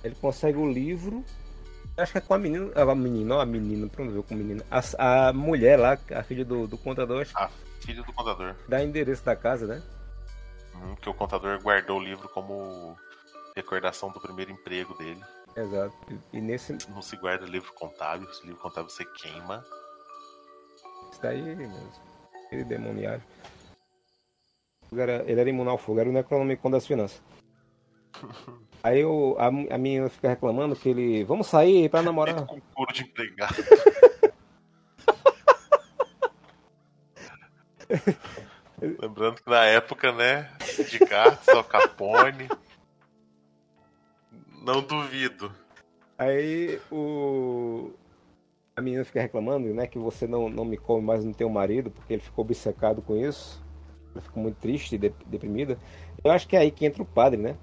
Ele consegue o livro. Acho que é com a menina, pronto, viu, com a menina. A mulher lá, a filha do contador. Acho. A filha do contador. Dá endereço da casa, né? Que o contador guardou o livro como recordação do primeiro emprego dele. Exato. E nesse... Não se guarda livro contábil. Se livro contábil você queima. Isso daí ele mesmo. Ele demoniado. Ele era imune ao fogo. Era o Necronomicon das finanças. Aí a menina fica reclamando que ele... Vamos sair pra namorar. Feito concurso de empregado. Lembrando que na época, né? Sindicato, Al Capone... Não duvido. Aí a menina fica reclamando, né, que você não me come mais, não tem um marido, porque ele ficou obcecado com isso. Ela ficou muito triste e deprimida. Eu acho que é aí que entra o padre, né?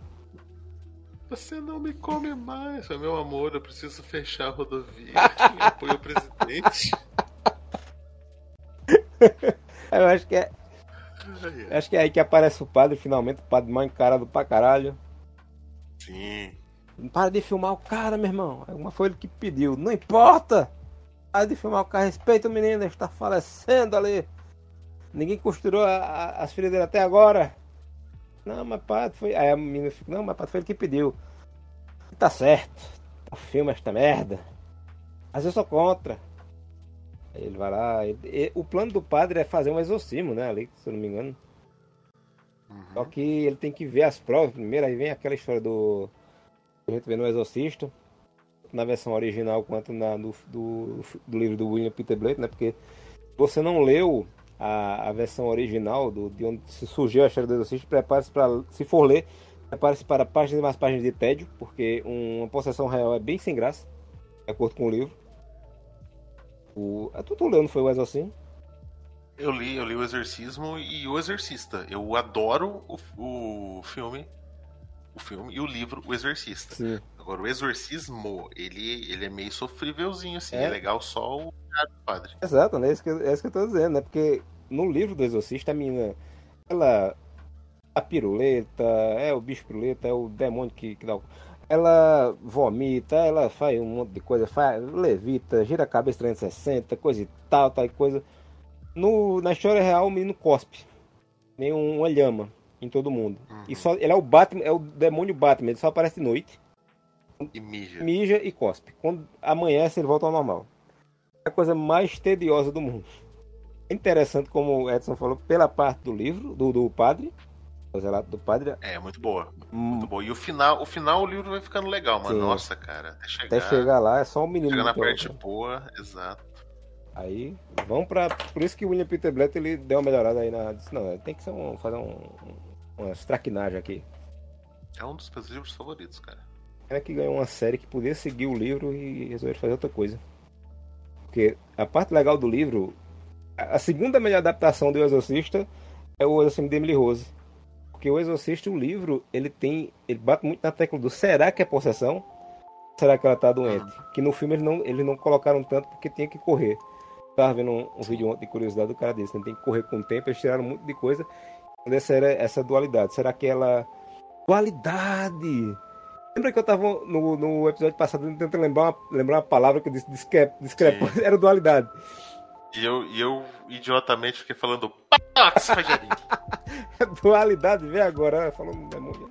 Você não me come mais, meu amor, eu preciso fechar a rodovia. Eu apoio o presidente. Eu acho que é. Acho que é aí que aparece o padre, finalmente, o padre mal encarado pra caralho. Sim. Para de filmar o cara, meu irmão. Uma foi ele que pediu. Não importa. Para de filmar o cara. Respeita o menino. Ele está falecendo ali. Ninguém costurou as filhas dele até agora. Não, mas padre foi... Aí a menina fica... Não, mas padre foi ele que pediu. E tá certo. Filma esta merda. Mas eu sou contra. Aí ele vai lá... O plano do padre é fazer um exorcismo, né? Ali, se eu não me engano. Uhum. Só que ele tem que ver as provas primeiro. Aí vem aquela história do... A gente vê no Exorcista, na versão original, quanto do livro do William Peter Blatty, né? Porque você não leu a versão original de onde surgiu a história do Exorcista, prepare-se para, se for ler, prepare-se para páginas e mais páginas de tédio, porque uma possessão real é bem sem graça, de acordo com o livro. Tu leu, não foi o Exorcismo? Eu li o Exorcismo e o Exorcista. Eu adoro o filme. O filme e o livro O Exorcista. Sim. Agora, o Exorcismo, ele é meio sofrívelzinho, assim. É legal só o padre. Exato, né? É isso que eu tô dizendo, né? Porque no livro do Exorcista, a menina, ela... A piruleta, é o bicho piruleta, é o demônio que dá... Ela vomita, ela faz um monte de coisa, levita, gira a cabeça 360, coisa e tal e coisa... Na história real, o menino cospe. Nem uma lhama. Em todo mundo. Uhum. E só, ele é o Batman, é o demônio Batman, ele só aparece de noite. E mija e cospe. Quando amanhece, ele volta ao normal. a coisa mais tediosa do mundo. É interessante, como o Edson falou, pela parte do livro, do padre, o relato do padre. É, muito boa. Muito boa. E o final, o livro vai ficando legal, mano. Sim. Nossa, cara. Até chegar lá, é só um menino. Chegar na parte boa, exato. Aí, vamos pra... Por isso que o William Peter Blatty, ele deu uma melhorada aí na... Disse, não, tem que ser uma traquinagem aqui. É um dos meus livros favoritos, cara. É que ganhou uma série que podia seguir o livro e resolver fazer outra coisa. Porque a parte legal do livro... A segunda melhor adaptação do Exorcista é o Exorcismo de Emily Rose. Porque o Exorcista, o livro, ele bate muito na tecla do será que é possessão? Será que ela tá doente? Que no filme eles não colocaram tanto porque tinha que correr. Tava vendo um vídeo ontem de curiosidade do cara desse, né? Tem que correr com o tempo, eles tiraram muito de coisa. Essa era essa dualidade. Será que ela... Dualidade! Lembra que eu tava no episódio passado tentando lembrar uma palavra que eu disse discrepância? Era dualidade. E eu idiotamente, fiquei falando... Dualidade, vê agora, falando demônio.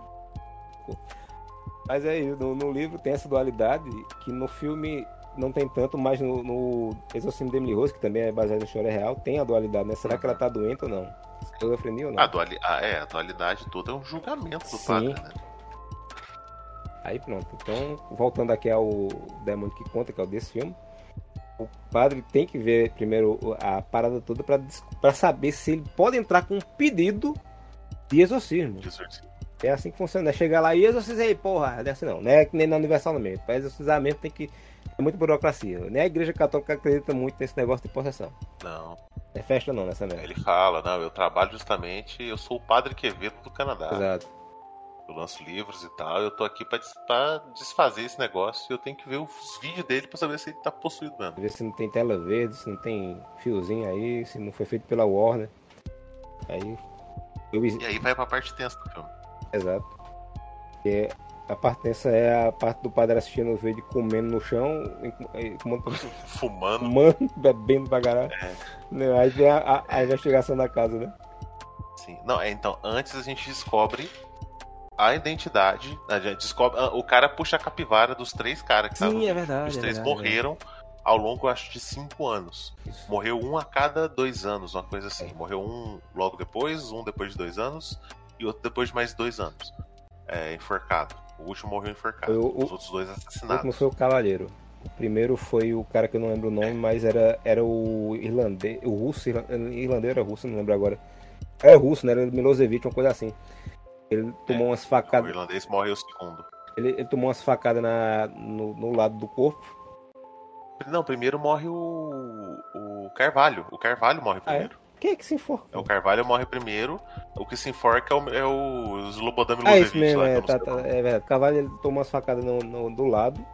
Mas é isso, no livro tem essa dualidade, que no filme não tem tanto, mas no Exorcismo de Emily Rose, que também é baseado em história real, tem a dualidade, né? Será que ela tá doente ou não? Esquizofrenia ou não? A dualidade toda é um julgamento do padre, né? Aí pronto, então, voltando aqui ao demônio que conta, que é o desse filme, o padre tem que ver primeiro a parada toda para saber se ele pode entrar com um pedido de exorcismo. É assim que funciona, né? Chegar lá e exorcizei, porra. É assim, não é que nem na Universal no meio. Para exorcizar mesmo tem que... É muita burocracia. Nem a igreja católica acredita muito nesse negócio de possessão. Não. É festa não, nessa merda. Ele fala, não, eu trabalho justamente... Eu sou o padre Quevedo do Canadá. Exato. Eu lanço livros e tal, eu tô aqui pra desfazer esse negócio e eu tenho que ver os vídeos dele pra saber se ele tá possuído mesmo. Ver se não tem tela verde, se não tem fiozinho aí, se não foi feito pela Warner. E aí vai pra parte tensa do filme. Exato. Porque a parte tensa é a parte do padre assistindo o vídeo comendo no chão, fumando, bebendo pra caralho. É. Aí vem a investigação da casa, né? Sim. Não, então, antes a gente descobre... A identidade, a gente descobre, o cara puxa a capivara dos três caras que estavam. Sim, é verdade. Os três morreram ao longo, acho, de 5 anos. Isso. Morreu um a cada 2 anos, uma coisa assim. É. Morreu um logo depois, um depois de 2 anos e outro depois de mais 2 anos. É, enforcado. O último morreu enforcado. Os outros dois assassinados. O último foi o cavaleiro. O primeiro foi o cara que eu não lembro o nome, mas era o irlandês. O russo, irlandês era russo, não lembro agora. Era russo, né? Era Milošević, uma coisa assim. Ele tomou umas facadas. O irlandês morre o segundo. Ele tomou umas facadas no lado do corpo. Não, primeiro morre o Carvalho. O Carvalho morre primeiro. É? Quem é que se enforca? É, o Carvalho morre primeiro. O que se enforca é o Slobodan Milošević. É mesmo, lá, é verdade. O Carvalho ele toma umas facadas do lado.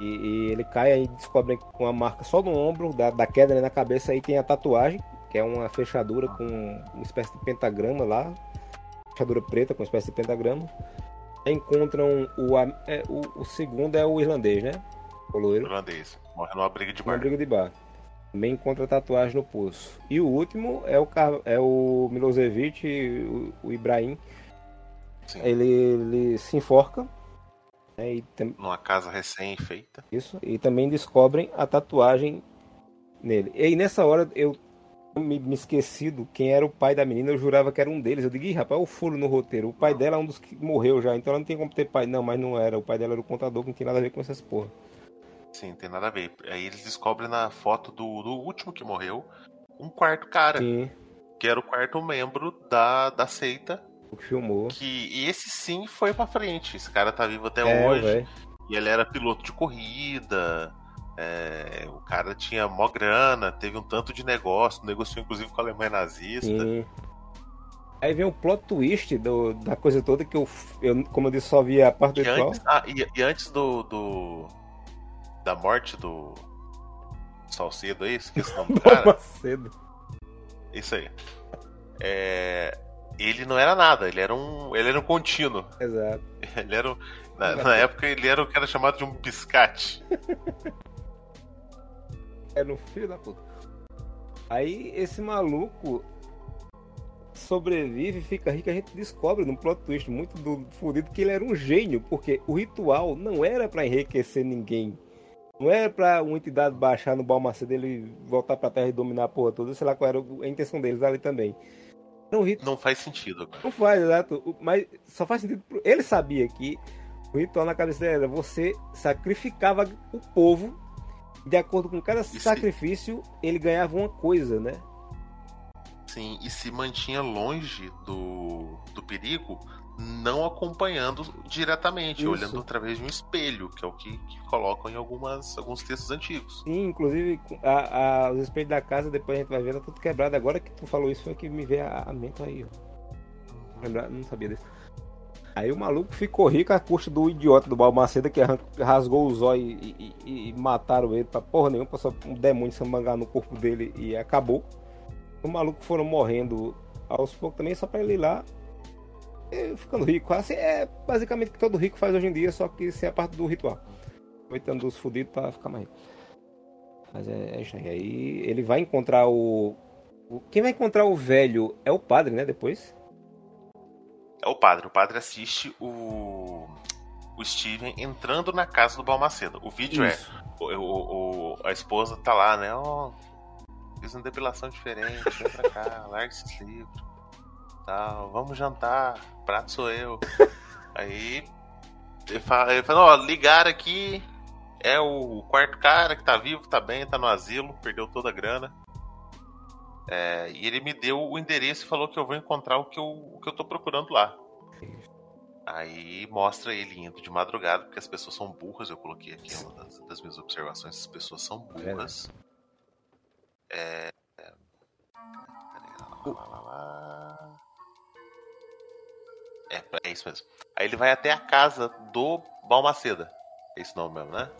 E ele cai aí, descobre com uma marca só no ombro, da queda, né, na cabeça. Aí tem a tatuagem, que é uma fechadura com uma espécie de pentagrama lá. Fechadura preta com uma espécie de pentagrama. Encontram o segundo é o irlandês, né? O loiro. Irlandês. Morre numa briga de bar. Uma briga de bar. Também encontra tatuagem no pulso. E o último é o Milošević, o Ibrahim. Sim. Ele se enforca. Né? Numa casa recém-feita. Isso. E também descobrem a tatuagem nele. E aí, nessa hora eu... me esqueci do quem era o pai da menina, eu jurava que era um deles. Eu digo, ih, rapaz, o furo no roteiro. O pai dela é um dos que morreu já, então ela não tem como ter pai. Não, mas não era. O pai dela era o contador, que não tem nada a ver com essas porra. Sim, não tem nada a ver. Aí eles descobrem na foto do último que morreu, um quarto cara. Sim. Que era o quarto membro da seita. O que filmou. E esse sim foi pra frente. Esse cara tá vivo até hoje. Véio. E ele era piloto de corrida. É, o cara tinha mó grana, teve um tanto de negócio, negociou inclusive com a Alemanha nazista. Sim. Aí vem o plot twist da coisa toda que eu como eu disse, só vi a parte do antes, antes da morte do Salcedo aí, esqueci o nome do cara. Salcedo. Isso aí. Ele não era nada, ele era um contínuo. Exato. Ele era um, na época ele era o cara chamado de um biscate. Era um filho da puta. Aí esse maluco sobrevive, fica rico. A gente descobre num plot twist muito do fudido que ele era um gênio, porque o ritual não era pra enriquecer ninguém. Não é pra uma entidade baixar no Balmaceda, ele voltar pra terra e dominar a porra toda, sei lá qual era a intenção deles ali também. Era um rito... Não faz sentido agora. Não faz, exato. Mas só faz sentido... Ele sabia que o ritual na cabeça dele era você sacrificava o povo, de acordo com cada sacrifício, ele ganhava uma coisa, né? Sim, e se mantinha longe do perigo, não acompanhando diretamente, isso, olhando através de um espelho, que é o que colocam em alguns textos antigos. Sim, inclusive os espelhos da casa, depois a gente vai ver, tá tudo quebrado. Agora que tu falou isso, foi que me veio a mente aí, ó. Não sabia disso. Aí o maluco ficou rico à custa do idiota do Balmaceda, que rasgou os olhos e mataram ele pra porra nenhuma, passou um demônio se mangar no corpo dele e acabou. Os malucos foram morrendo aos poucos também, só pra ele ir lá ficando rico. Assim, é basicamente o que todo rico faz hoje em dia, só que isso é a parte do ritual. Aproveitando os fudidos pra ficar mais rico. Mas é isso aí. Aí ele vai encontrar Quem vai encontrar o velho é o padre, né, depois? É o padre. O padre assiste o Steven entrando na casa do Balmaceda. O vídeo isso. A esposa tá lá, né? Ó, fiz uma depilação diferente, vem pra cá, larga esses livros. Tal, vamos jantar, prato sou eu. Aí ele fala, ó, ligaram aqui, é o quarto cara que tá vivo, tá bem, tá no asilo, perdeu toda a grana. E ele me deu o endereço e falou que eu vou encontrar o que eu tô procurando lá. Aí mostra ele indo de madrugada, porque as pessoas são burras. Eu coloquei aqui uma das minhas observações: as pessoas são burras. É isso mesmo. Aí ele vai até a casa do Balmaceda. É esse nome mesmo, né?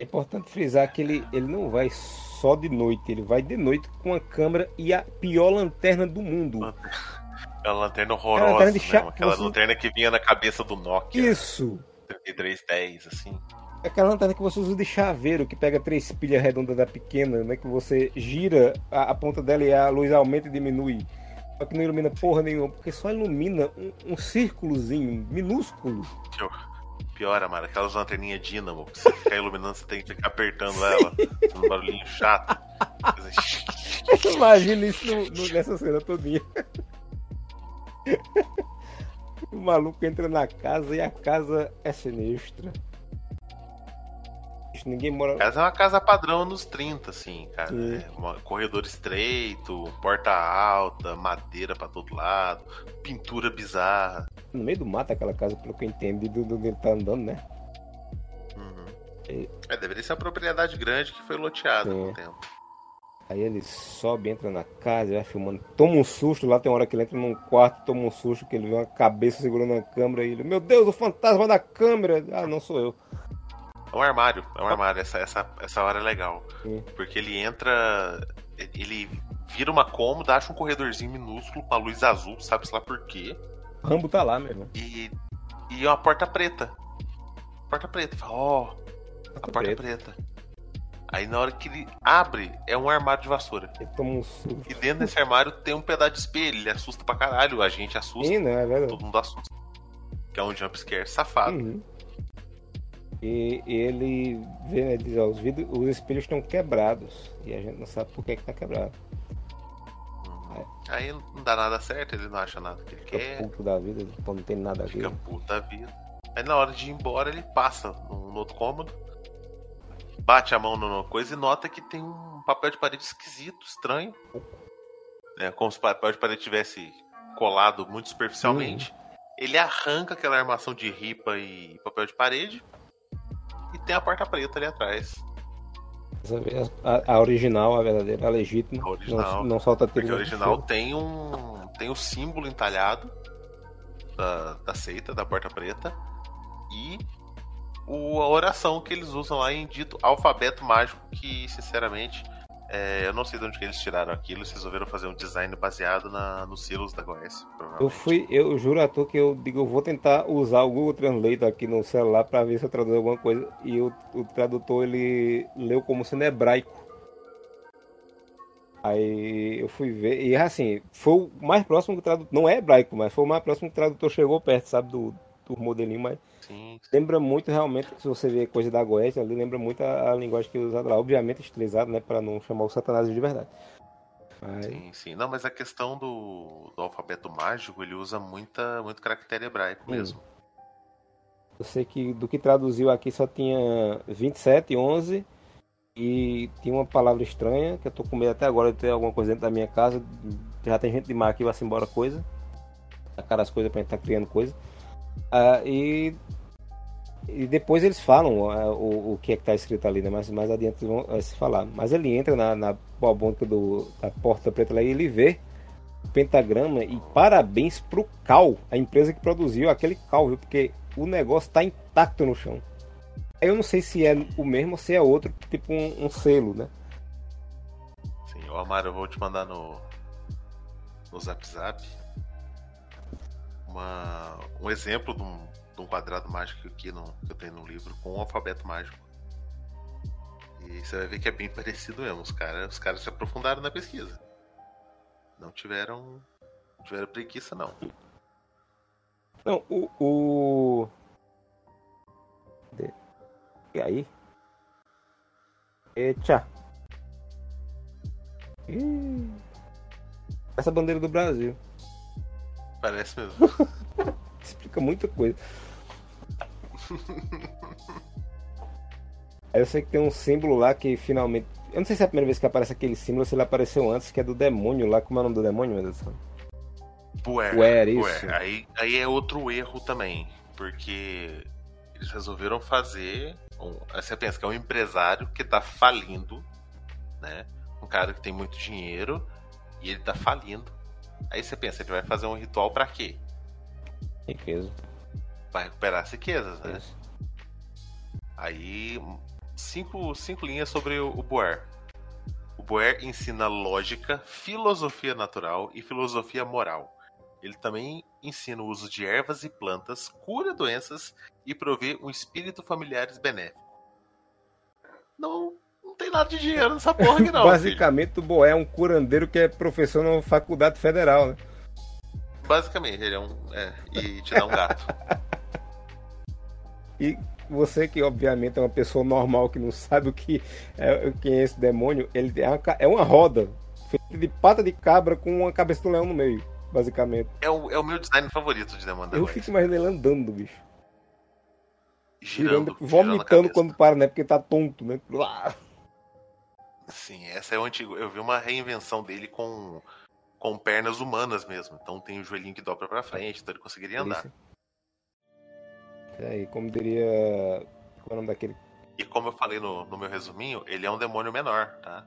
É importante frisar que ele não vai só de noite, ele vai de noite com a câmera e a pior lanterna do mundo. É uma lanterna horrorosa, é uma lanterna mesmo, aquela lanterna que vinha na cabeça do Nokia. Isso! 3310, assim. É aquela lanterna que você usa de chaveiro, que pega 3 pilhas redondas da pequena, né? Que você gira a ponta dela e a luz aumenta e diminui. Só que não ilumina porra nenhuma, porque só ilumina um círculozinho minúsculo. Pior, Amaro, aquelas lanterninhas dínamo, que você ficar iluminando, você tem que ficar apertando sim, ela, fazendo um barulhinho chato. Imagina isso nessa cena todinha. O maluco entra na casa e a casa é sinistra. Ninguém mora... A casa é uma casa padrão nos 30, assim, cara. É um corredor estreito, porta alta, madeira pra todo lado, pintura bizarra. No meio do mato aquela casa, pelo que eu entendi, do que ele tá andando, né? Uhum. Deveria ser uma propriedade grande que foi loteada no tempo. Aí ele sobe, entra na casa, vai filmando, toma um susto. Lá tem uma hora que ele entra num quarto, toma um susto, que ele vê uma cabeça segurando a câmera e ele, meu Deus, o fantasma da câmera! Ah, não sou eu. É um armário, essa hora é legal. Sim. Porque ele entra, ele vira uma cômoda, acha um corredorzinho minúsculo, uma luz azul, sabe-se lá por quê. Rambo tá lá mesmo. E uma porta preta. Porta preta, fala, ó, a porta preta. Aí na hora que ele abre, é um armário de vassoura. Ele toma um susto. E dentro desse armário tem um pedaço de espelho, ele assusta pra caralho, a gente assusta, sim, não, é verdade. Todo mundo assusta. Que é um jumpscare safado. Uhum. E ele vê, né, diz, ó, os espelhos estão quebrados e a gente não sabe por que está quebrado. Aí não dá nada certo, ele não acha nada que ele quer. Fica puto da vida, ele não tem nada a ver. Fica puto da vida. Aí na hora de ir embora ele passa no outro cômodo, bate a mão numa coisa e nota que tem um papel de parede esquisito, estranho. É como se o papel de parede tivesse colado muito superficialmente. Ele arranca aquela armação de ripa e papel de parede. E tem a porta preta ali atrás. A original, a verdadeira, a legítima. A original. Não solta tiro. Porque a original tem um símbolo entalhado da seita, da porta preta. E a oração que eles usam lá em dito alfabeto mágico. Que, sinceramente, eu não sei de onde que eles tiraram aquilo. Eles resolveram fazer um design baseado nos selos da Goésia. Eu juro a tu que eu vou tentar usar o Google Translate aqui no celular pra ver se eu traduzo alguma coisa. E o tradutor, ele leu como sendo hebraico. Aí eu fui ver. E assim, foi o mais próximo que o tradutor... Não é hebraico, mas foi o mais próximo que o tradutor chegou perto, sabe? o modelinho, mas sim, lembra muito realmente, se você vê coisa da Goétia ali, lembra muito a linguagem que é usada lá, obviamente estilizado, né, para não chamar o Satanás de verdade. Mas... Sim, sim. Não, mas a questão do alfabeto mágico, ele usa muito caractere hebraico mesmo. Eu sei que do que traduziu aqui só tinha 27, 11 e tinha uma palavra estranha, que eu tô com medo até agora de ter alguma coisa dentro da minha casa. Já tem gente de mar aqui, vai-se embora coisa. Tacar as coisas pra gente tá criando coisa. E depois eles falam o que é que tá escrito ali, né? Mas mais adiante eles vão se falar. Mas ele entra na balbônica da porta preta lá e ele vê o pentagrama. E parabéns pro Cal, a empresa que produziu aquele Cal, viu? Porque o negócio tá intacto no chão. Eu não sei se é o mesmo ou se é outro, tipo um selo, né? Sim, ô Amaro, eu vou te mandar no Zap Zap um exemplo de um quadrado mágico aqui que eu tenho no livro com um alfabeto mágico. E você vai ver que é bem parecido mesmo. Os caras se aprofundaram na pesquisa. Não tiveram preguiça, não. Não, E aí? Eita! Essa bandeira do Brasil. Parece mesmo. Explica muita coisa. Aí eu sei que tem um símbolo lá que finalmente... Eu não sei se é a primeira vez que aparece aquele símbolo ou se ele apareceu antes, que é do demônio lá. Como é o nome do demônio, meu Deus? Buer, isso. Buer. Aí é outro erro também, porque eles resolveram fazer... Você pensa que é um empresário que tá falindo, né? Um cara que tem muito dinheiro e ele tá falindo. Aí você pensa, ele vai fazer um ritual pra quê? Riqueza. Vai recuperar as riquezas, né? Isso. Aí, cinco linhas sobre o Buer. O Buer ensina lógica, filosofia natural e filosofia moral. Ele também ensina o uso de ervas e plantas, cura doenças e provê um espírito familiares benéfico. Não tem nada de dinheiro nessa porra aqui não. Basicamente, filho. O Boé é um curandeiro que é professor na faculdade federal, né? Basicamente, ele é e te dá um gato. E você que, obviamente, é uma pessoa normal que não sabe o que é esse demônio, ele é uma roda feita de pata de cabra com uma cabeça do leão no meio. Basicamente. É o meu design favorito de demanda. Eu fico imaginando ele andando, bicho. Girando, vomitando quando para, né? Porque tá tonto, né? Uá. Sim, essa é o antigo. Eu vi uma reinvenção dele com pernas humanas mesmo. Então tem o joelhinho que dobra pra frente, então ele conseguiria andar. É, e como diria... Qual é o nome daquele? E como eu falei no meu resuminho, ele é um demônio menor, tá?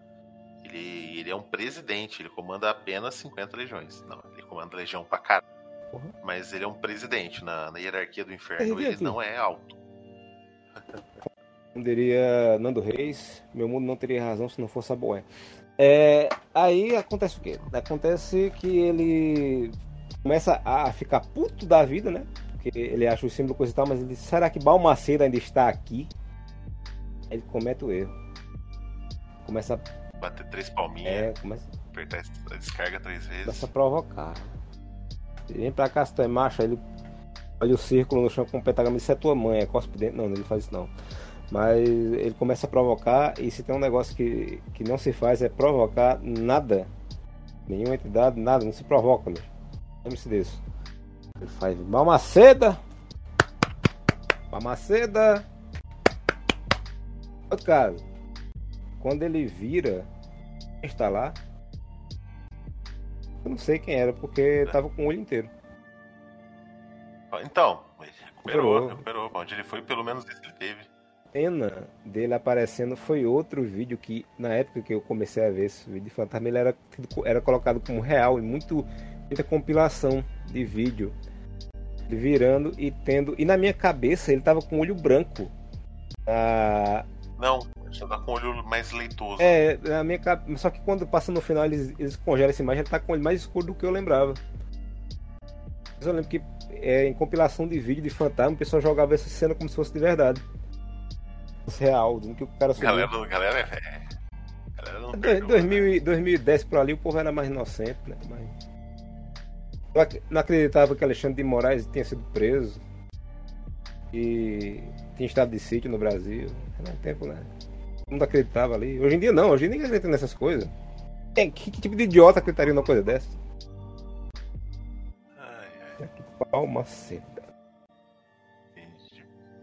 Ele é um presidente, ele comanda apenas 50 legiões. Não, ele comanda legião pra caralho. Uhum. Mas ele é um presidente na hierarquia do inferno, ele não é alto. Como diria Nando Reis, meu mundo não teria razão se não fosse a Boé. Aí acontece o quê? Acontece que ele começa a ficar puto da vida, né? Porque ele acha o símbolo coisa e tal, mas ele diz, será que Balmaceda ainda está aqui? Aí ele comete o erro. Começa a bater 3 palminhas, apertar a descarga 3 vezes. Começa a provocar. Ele vem pra cá, se tu é macho, aí ele olha o círculo no chão com o pentagrama e diz, isso é tua mãe, é cospe dentro. Não, ele faz isso não. Mas ele começa a provocar, e se tem um negócio que não se faz é provocar nada. Nenhuma entidade, nada, não se provoca, né? Lembre-se disso. Ele faz Balmaceda. Outro caso. Quando ele vira, está lá. Eu não sei quem era, porque tava com o olho inteiro. Então, ele recuperou. Pra onde ele foi, pelo menos isso ele teve. A cena dele aparecendo foi outro vídeo que, na época que eu comecei a ver esse vídeo de fantasma, ele era colocado como real em muita compilação de vídeo. Ele virando e tendo... E na minha cabeça, ele tava com o olho branco. Não, ele só tá com o olho mais leitoso. Na minha cabeça. Só que quando passa no final eles congelam essa imagem, ele tá com o olho mais escuro do que eu lembrava. Mas eu lembro que em compilação de vídeo de fantasma, o pessoal jogava essa cena como se fosse de verdade. Real, dizendo que o cara subiu. Galera não perdoa, 2010 pra ali o povo era mais inocente, né? Mas... Não acreditava que Alexandre de Moraes tinha sido preso. que tinha estado de sítio no Brasil. Era um tempo, né? Todo mundo acreditava ali. Hoje em dia não, hoje em dia ninguém acredita nessas coisas. Que tipo de idiota acreditaria numa coisa dessa? Ai, ai. Que palmaceta.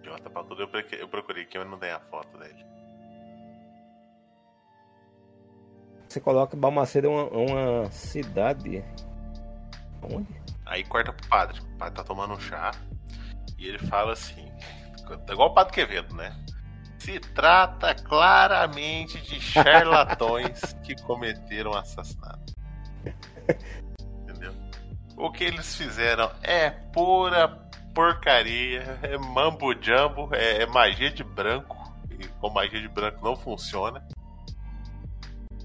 Idiota pra tudo. Eu procurei aqui, mas não dei a foto dele. Você coloca Balmaceda é uma cidade. Onde? Aí corta pro padre. O padre tá tomando um chá. E ele fala assim, igual o Padre Quevedo, né? Se trata claramente de charlatões que cometeram assassinato. Entendeu? O que eles fizeram é pura porcaria, é mambo jumbo, é magia de branco. E com magia de branco não funciona.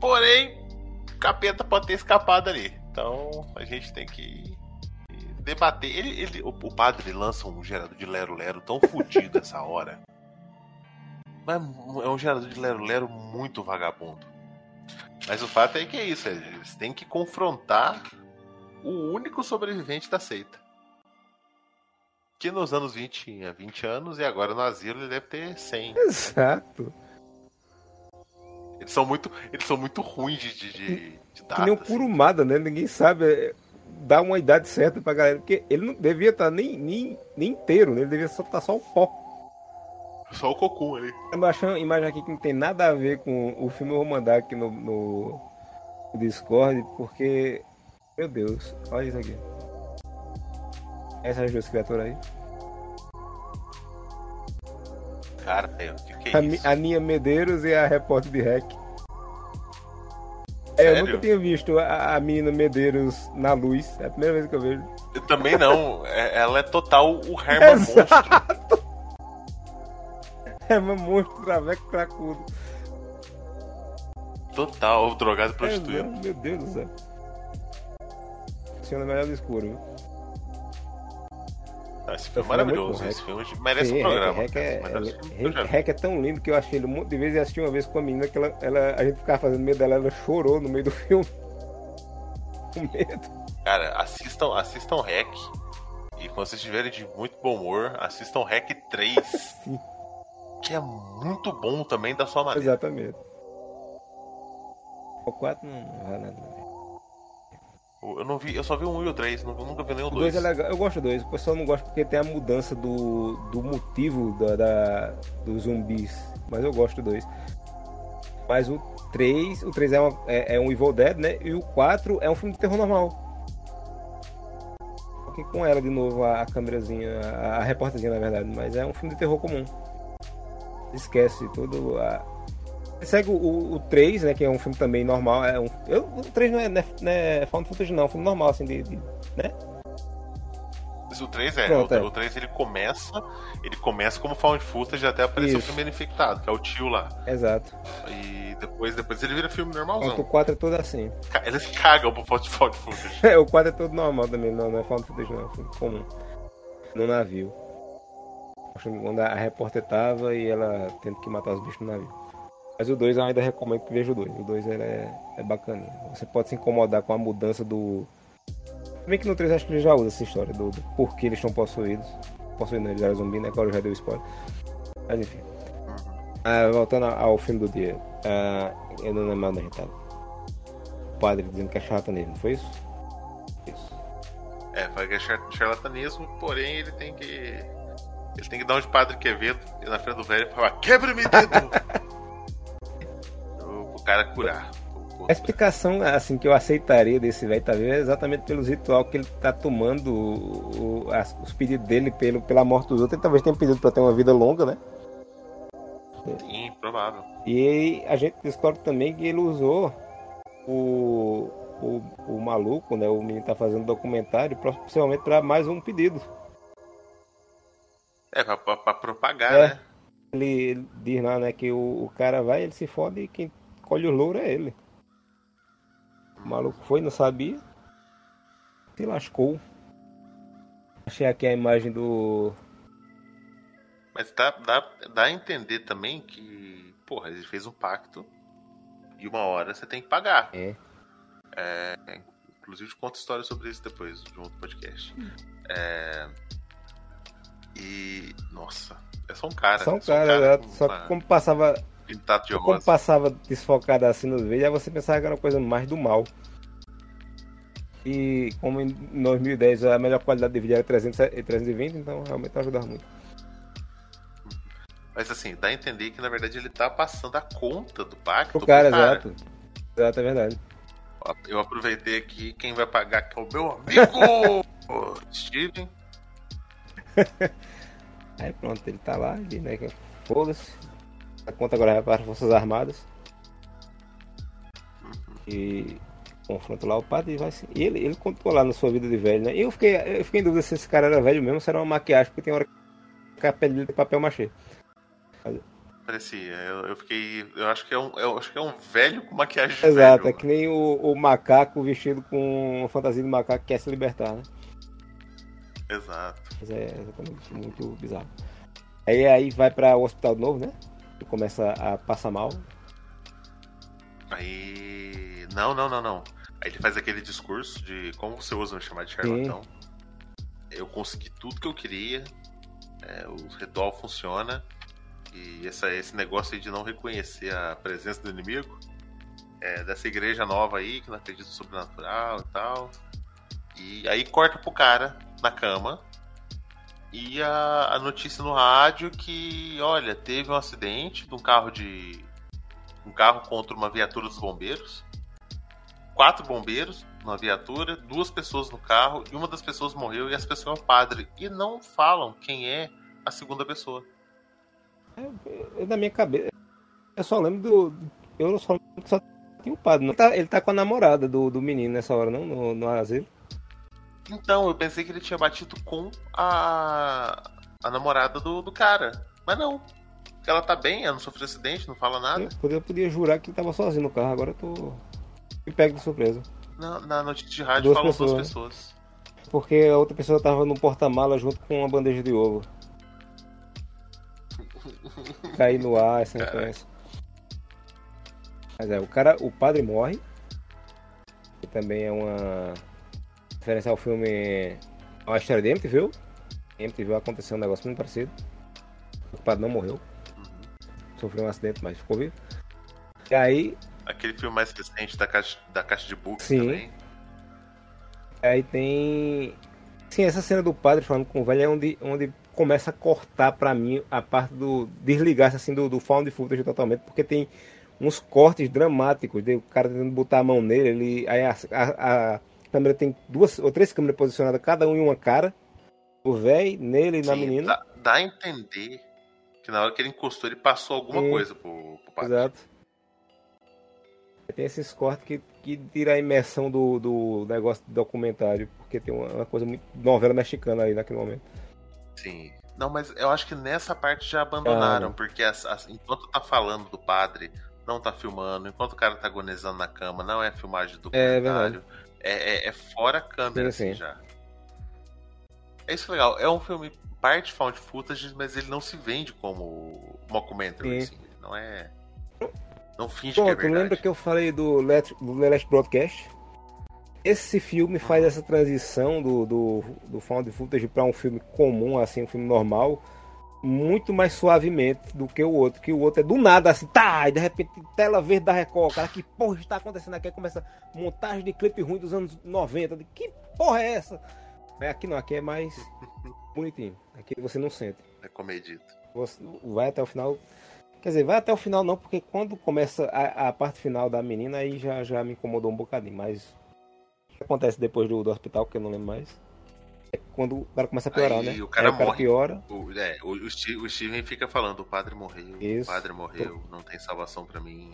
Porém, o capeta pode ter escapado ali. Então a gente tem que debater. O padre lança um gerador de lero-lero tão fodido essa hora. Mas é um gerador de lero-lero muito vagabundo. Mas o fato é que é isso. Eles têm que confrontar o único sobrevivente da seita. Que nos anos 20 tinha 20 anos e agora no asilo ele deve ter 100. Exato. Eles são muito ruins de datas. Que nem o Kurumada, né? Ninguém sabe dar uma idade certa pra galera. Porque ele não devia estar nem inteiro, né? Ele devia estar só o pó. Só o cocô ali. Eu achei uma imagem aqui que não tem nada a ver com o filme. Eu vou mandar aqui no Discord, porque... Meu Deus, olha isso aqui. Essa é a justa criatura aí. Cara, que é isso? A Ninha Medeiros e a repórter de REC. Sério? Eu nunca tinha visto a menina Medeiros na luz. É a primeira vez que eu vejo. Eu também não. Ela é total o Herman Monstro. É um monstro, traveco, cracudo. Total, o drogado prostituído. Meu Deus do céu. Funciona melhor no escuro, viu? Não, esse filme é maravilhoso. Esse filme merece um programa. Rec é tão lindo que eu achei ele um monte de vezes. E assisti uma vez com a menina que a gente ficava fazendo medo dela. Ela chorou no meio do filme. Com medo. Cara, assistam Rec. E quando vocês estiverem de muito bom humor, assistam Rec 3. Sim. Que é muito bom também da sua maneira. Exatamente. O 4 não vai nada. Eu não vi, eu só vi o 1 e o 3, nunca vi nem o 2. O 2 é legal, eu gosto do 2, o pessoal não gosta porque tem a mudança do motivo dos zumbis, mas eu gosto do 2. Mas o 3 é um Evil Dead, né? E o 4 é um filme de terror normal. Fiquei com ela de novo, a câmerazinha, a repórterzinha na verdade, mas é um filme de terror comum. Esquece tudo. Segue o 3, né? Que é um filme também normal. O 3 não é found footage, não. É um filme normal, assim, né? Mas o 3 é. Pronto, o 3 ele começa como found footage até aparecer o primeiro infectado, que é o tio lá. Exato. E depois ele vira filme normalzão. Pronto, o 4 é todo assim. Eles cagam pro found footage. O 4 é todo normal também. Não é found footage, não. É um filme comum. No navio. Quando a repórter tava e ela tendo que matar os bichos no navio. Mas o 2 eu ainda recomendo que veja o 2. O 2 é bacaninho. Você pode se incomodar com a mudança do... Bem que no 3 acho que ele já usa essa história do porquê eles estão possuídos. Possuídos, não, eles eram zumbi, né? Agora já deu spoiler. Mas enfim. Voltando ao filme do dia. Eu não lembro onde a gente tava. O padre dizendo que é charlatanismo, não foi isso? Isso. É, foi que é charlatanismo, porém ele tem que... Ele tem que dar um de Padre Quevedo e na frente do velho e falar: quebra-me dedo! O cara curar. A explicação assim, que eu aceitaria desse velho tá vendo é exatamente pelos ritual que ele tá tomando os pedidos dele pela morte dos outros. Ele talvez tenha pedido pra ter uma vida longa, né? Sim, provável. E a gente descobre também que ele usou o maluco, né? O menino tá fazendo documentário, principalmente pra mais um pedido. É, pra propagar, né? Ele diz lá, né, que o cara vai, ele se fode e quem colhe o louro é ele. O maluco foi, não sabia. Se lascou. Achei aqui a imagem do... Mas dá a entender também que, porra, ele fez um pacto e uma hora você tem que pagar. Inclusive, eu conto história sobre isso depois, de um outro podcast. E nossa, é só um cara. Só um cara, como passava pintado de rosa. Como passava desfocado assim nos vídeos, aí você pensava que era uma coisa mais do mal. E como em 2010 a melhor qualidade de vídeo era 320, então realmente ajudava muito. Mas assim, dá a entender que na verdade ele tá passando a conta do pacto pro cara. Exato. Exato, é verdade. Eu aproveitei aqui, quem vai pagar aqui é o meu amigo Steven. Aí pronto, ele tá lá, ele, né? Foda-se. A conta agora vai para as Forças Armadas. E confronta lá o padre e vai assim. E ele contou lá na sua vida de velho, né? E eu fiquei em dúvida se esse cara era velho mesmo, se era uma maquiagem, porque tem hora que a pele dele tem papel machê. Parecia, eu fiquei. Eu acho que é um velho com maquiagem. Exato, velho, é que nem o macaco vestido com uma fantasia de macaco que quer se libertar, né? Exato. Mas é exatamente muito bizarro. Aí vai pra o hospital de novo, né? E começa a passar mal. Aí. Não. Aí ele faz aquele discurso de como você usa me chamar de charlatão. Eu consegui tudo que eu queria. O ritual funciona. E esse negócio aí de não reconhecer a presença do inimigo dessa igreja nova aí, que não acredita no sobrenatural e tal. E aí corta pro cara na cama. E a notícia no rádio que, olha, teve um acidente de um carro contra uma viatura dos bombeiros. 4 bombeiros na viatura, 2 pessoas no carro, e uma das pessoas morreu e essa pessoa é o padre. E não falam quem é a segunda pessoa. Eu, na minha cabeça, eu só lembro do. Eu só lembro que só tinha o padre. Ele tá com a namorada do menino nessa hora, não? No asilo. Então, eu pensei que ele tinha batido com a namorada do cara. Mas não. Porque ela tá bem, ela não sofreu acidente, não fala nada. Eu podia jurar que ele tava sozinho no carro, agora eu tô. Me pego de surpresa. Na notícia de rádio falam 2 pessoas. Porque a outra pessoa tava no porta-mala junto com uma bandeja de ovo. Cair no ar, essa influência. Mas é, o padre morre. Que também é uma referência ao filme. A história de MTV. MTV aconteceu um negócio muito parecido. O padre não morreu. Sofreu um acidente, mas ficou vivo. E aí. Aquele filme mais recente da caixa de Books também. E aí tem. Sim, essa cena do padre falando com o velho é onde começa a cortar pra mim a parte do desligar-se assim do found footage totalmente, porque tem uns cortes dramáticos, o cara tentando botar a mão nele, aí a câmera tem 2 ou 3 câmeras posicionadas, cada um em uma cara, o velho, nele e na menina. Dá a entender que na hora que ele encostou, ele passou alguma coisa pro padre. Exato. Tem esses cortes que tira a imersão do negócio do documentário, porque tem uma coisa muito novela mexicana ali naquele momento. Sim. Não, mas eu acho que nessa parte já abandonaram, porque enquanto tá falando do padre, não tá filmando, enquanto o cara tá agonizando na cama, não é filmagem do documentário, é fora a câmera, sim, assim, já. É isso legal, é um filme parte found footage, mas ele não se vende como um documentário, assim, não é... Não finge que é verdade. Lembra que eu falei do The Last Broadcast? Esse filme faz essa transição do found footage para um filme comum, assim, um filme normal, muito mais suavemente do que o outro. Que o outro é do nada, assim, tá, e de repente tela verde da Record, cara, que porra está acontecendo aqui? Aí começa montagem de clipe ruim dos anos 90, de que porra é essa? Aqui não, aqui é mais bonitinho, aqui você não sente. É comedido. Você vai até o final, quer dizer, vai até o final não, porque quando começa a parte final da menina, aí já me incomodou um bocadinho, mas... O que acontece depois do hospital, que eu não lembro mais, é quando o cara começa a piorar, aí, né? O cara piora. O Steven fica falando, o padre morreu, isso. O padre morreu, não tem salvação pra mim.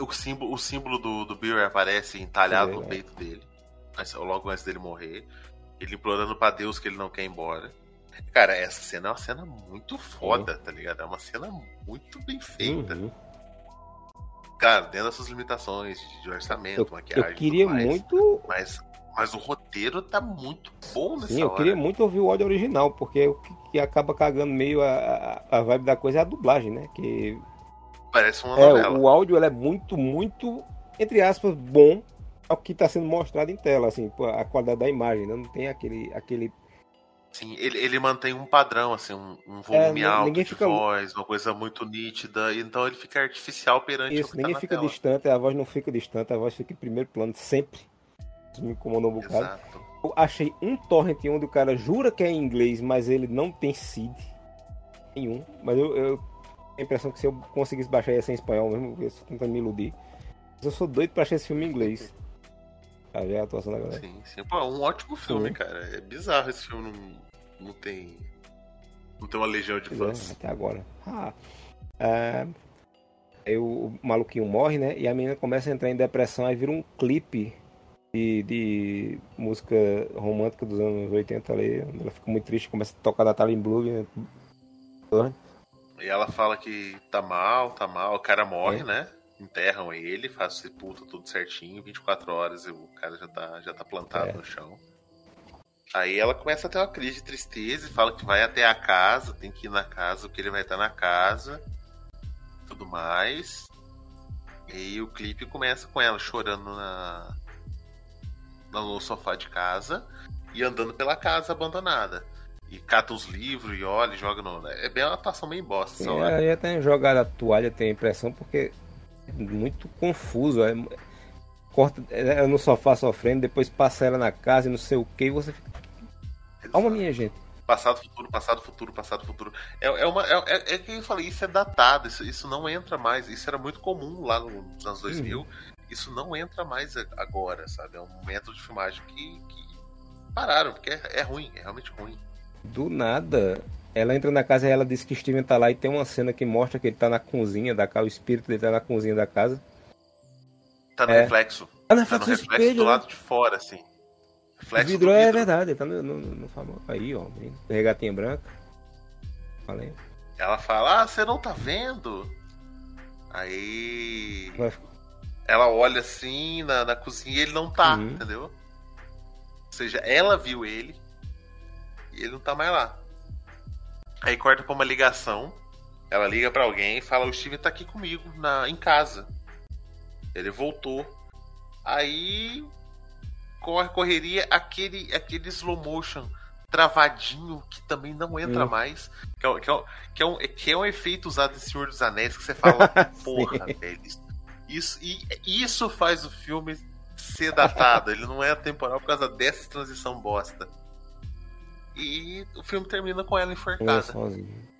O símbolo do Buer aparece entalhado no peito dele, logo antes dele morrer, ele implorando pra Deus que ele não quer ir embora. Cara, essa cena é uma cena muito foda, tá ligado? É uma cena muito bem feita. Cara, dentro das suas limitações de orçamento, maquiagem. Eu queria mais, muito. Mas o roteiro tá muito bom nessa hora. Sim, eu queria muito ouvir o áudio original, porque o que acaba cagando meio a vibe da coisa é a dublagem, né? Que parece uma novela. O áudio é muito, muito, entre aspas, bom ao que tá sendo mostrado em tela, assim, a qualidade da imagem, né? Não tem aquele Assim, ele mantém um padrão, assim, um volume alto fica... de voz, uma coisa muito nítida, então ele fica artificial perante isso, o que ninguém tá fica tela. Distante, a voz não fica distante, a voz fica em primeiro plano sempre. Isso me incomodou um bocado. Exato. Eu achei um torrent onde o cara jura que é em inglês, mas ele não tem seed nenhum, mas eu tenho a impressão que se eu conseguisse baixar ia ser em espanhol mesmo, eu estou tentando me iludir. Mas eu sou doido pra achar esse filme em inglês. Ah, já é a atuação da galera. Sim, sim. Pô, um ótimo filme, cara. É bizarro esse filme não tem uma legião de fãs. Até agora. Aí o maluquinho morre, né? E a menina começa a entrar em depressão, aí vira um clipe de música romântica dos anos 80 ali. Ela fica muito triste, começa a tocar Natalie Imbruglia, né? E ela fala que tá mal, o cara morre, né? Enterram ele, faz sepulta tudo certinho, 24 horas o cara já tá plantado no chão. Aí ela começa a ter uma crise de tristeza e fala que vai até a casa, tem que ir na casa, porque ele vai estar na casa, tudo mais. E o clipe começa com ela chorando no sofá de casa e andando pela casa abandonada. E cata os livros e olha e joga no... É bem uma atuação meio bosta. Sim, ela já tem jogado a toalha, tem a impressão, porque... muito confuso, corta ela no sofá sofrendo, depois passa ela na casa e não sei o que, e você fica... Calma, minha gente. Passado, futuro. É que eu falei, isso é datado, isso não entra mais, isso era muito comum lá nos anos 2000, isso não entra mais agora, sabe? É um método de filmagem que pararam, porque é ruim, é realmente ruim. Do nada... Ela entra na casa e ela diz que Steven tá lá e tem uma cena que mostra que ele tá na cozinha da casa, o espírito dele tá na cozinha da casa. Tá no reflexo. Tá no reflexo espelho, do lado de fora, assim. Reflexo o vidro, do vidro. É verdade, ele tá no famoso. Aí, ó, regatinha branca. Falei. Ela fala, você não tá vendo? Aí... Ela olha assim na cozinha e ele não tá, entendeu? Ou seja, ela viu ele e ele não tá mais lá. Aí corta pra uma ligação. Ela liga pra alguém e fala: o Steven tá aqui comigo em casa. Ele voltou. Aí correria aquele slow motion travadinho que também não entra mais. Que é um efeito usado em Senhor dos Anéis que você fala: porra, velho. Isso faz o filme ser datado. Ele não é atemporal por causa dessa transição bosta. E o filme termina com ela enforcada.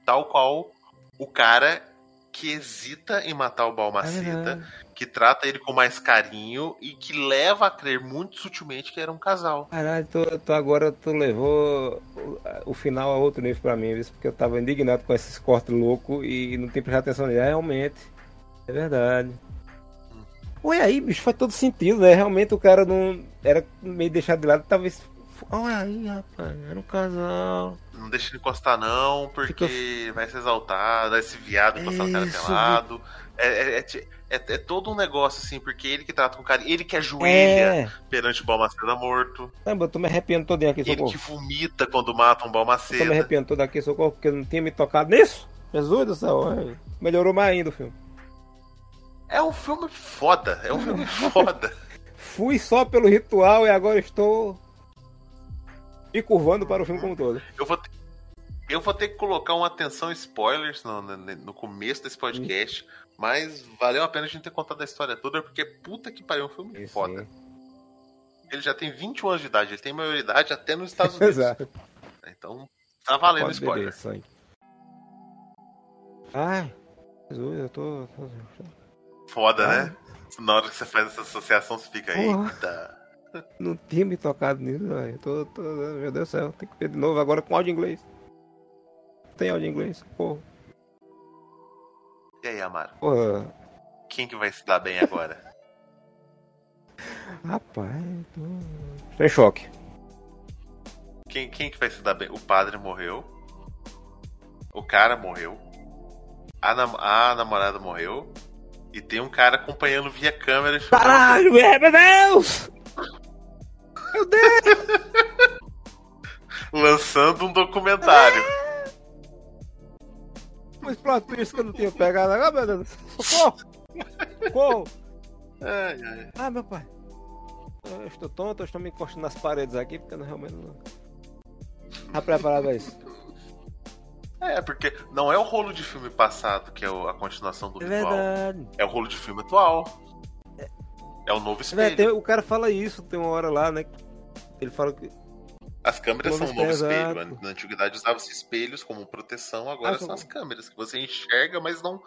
Tal qual o cara que hesita em matar o Balmaceda, que trata ele com mais carinho e que leva a crer muito sutilmente que era um casal. Caralho, agora tu levou o final a outro nível pra mim, porque eu tava indignado com esses cortes loucos e não tem prestar atenção nele. Realmente, é verdade. Ué, aí, bicho, faz todo sentido, né? Realmente o cara não era meio deixado de lado, talvez... Olha aí, rapaz, era um casal. Não deixa ele encostar, não, porque vai se exaltar, vai se viado encostar no cara pelado. É todo um negócio, assim, porque ele que trata com o cara, ele que ajoelha perante o Balmaceda morto. Eu tô me arrepiando todinho aqui, socorro. Ele que vomita quando mata um Balmaceda. Eu tô me arrepiando todo aqui, socorro, porque eu não tinha me tocado nisso. Jesus do céu, melhorou mais ainda o filme. É um filme foda, Fui só pelo ritual e agora estou... E curvando para o filme como todo. Eu vou ter que colocar uma atenção spoilers no começo desse podcast, mas valeu a pena a gente ter contado a história toda, porque puta que pariu, um filme foda. Ele já tem 21 anos de idade, ele tem maioridade até nos Estados Unidos. Exato. Então, tá valendo pode spoiler. Beber sangue. Ai, Jesus, eu tô... Foda, né? Na hora que você faz essa associação, você fica aí, eita... Não tinha me tocado nisso, velho. Meu Deus do céu, tem que ver de novo agora com áudio inglês. Tem áudio inglês, porra. E aí, Amaro? Porra. Quem que vai se dar bem agora? Rapaz, tô em choque. Quem que vai se dar bem? O padre morreu. O cara morreu. A namorada morreu. E tem um cara acompanhando via câmera. Caralho, meu Deus! Meu Deus! Lançando um documentário. Mas plot twist que eu não tinha pegado agora, meu Deus. Socorro! Ah, meu pai. Eu estou tonto, eu estou me encostando nas paredes aqui, porque eu realmente não... tá preparado pra isso. É, porque não é o rolo de filme passado que é a continuação do ritual. Verdade. É o rolo de filme atual. É o novo espelho. O cara fala isso, tem uma hora lá, né? Ele fala que... As câmeras são um novo espelho. Exato. Na antiguidade usava-se espelhos como proteção, agora são as câmeras que você enxerga, mas não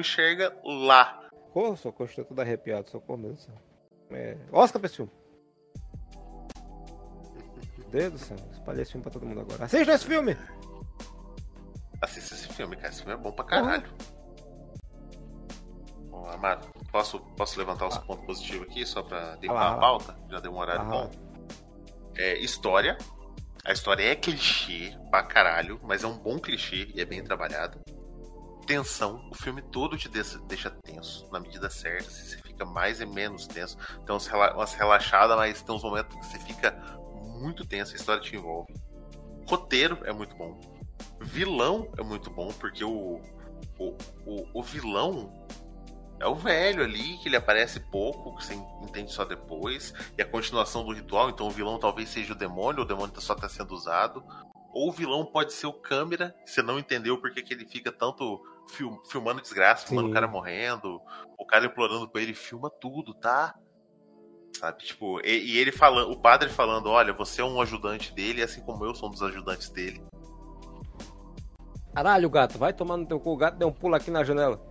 enxerga lá. Porra, socorro, estou todo arrepiado, socorro mesmo. Oscar pra esse filme. Meu Deus do céu, espalhei esse filme pra todo mundo agora. Assista esse filme! Assista esse filme, cara, esse filme é bom pra caralho. Bom, Amaro, posso levantar os pontos positivos aqui, só pra limpar a pauta? Já deu um horário bom. É, história. A história é clichê pra caralho, mas é um bom clichê e é bem trabalhada. Tensão. O filme todo te deixa tenso na medida certa. Assim, você fica mais e menos tenso. Tem umas relaxadas, mas tem uns momentos que você fica muito tenso. A história te envolve. Roteiro é muito bom. Vilão é muito bom, porque o vilão... É o velho ali, que ele aparece pouco, que você entende só depois. E a continuação do ritual, então o vilão talvez seja o demônio só tá sendo usado. Ou o vilão pode ser o câmera, você não entendeu porque que ele fica tanto filmando desgraça, filmando o cara morrendo, o cara implorando pra ele, filma tudo, tá? Sabe, tipo, e ele falando, o padre falando, olha, você é um ajudante dele, assim como eu sou um dos ajudantes dele. Caralho, gato, vai tomar no teu cu, o gato deu um pulo aqui na janela.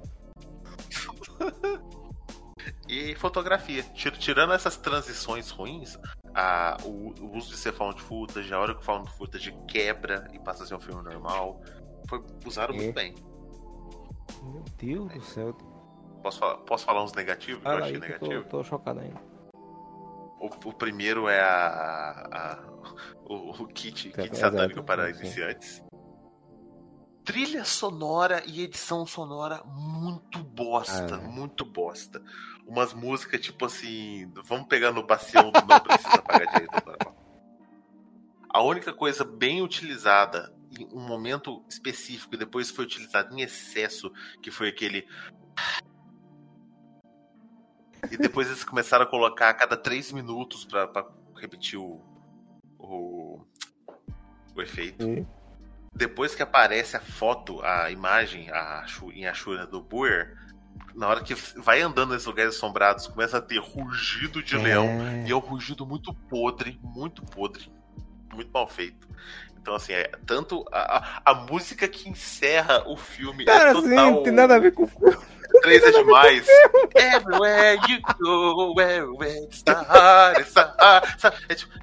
E fotografia. Tirando essas transições ruins, o uso de ser found footage, a hora que o found footage quebra e passa a ser um filme normal, usaram muito bem. Meu Deus do céu. Posso falar uns negativos? Eu achei negativo. Eu tô chocado ainda. O primeiro é o kit satânico para iniciantes. Trilha sonora e edição sonora muito bosta, muito bosta. Umas músicas tipo assim, vamos pegar no bacião do não precisa pagar direito. A única coisa bem utilizada em um momento específico e depois foi utilizada em excesso, que foi aquele... E depois eles começaram a colocar a cada 3 minutos pra repetir o efeito. Depois que aparece a foto, a imagem, em Ashura do Buer, na hora que vai andando nesses lugares assombrados, começa a ter rugido de leão, e é um rugido muito podre, muito podre, muito mal feito. Então, assim, tanto a música que encerra o filme... Cara, é total... não tem nada a ver com o filme. Três é demais. Everywhere you go, everywhere it's the hardest.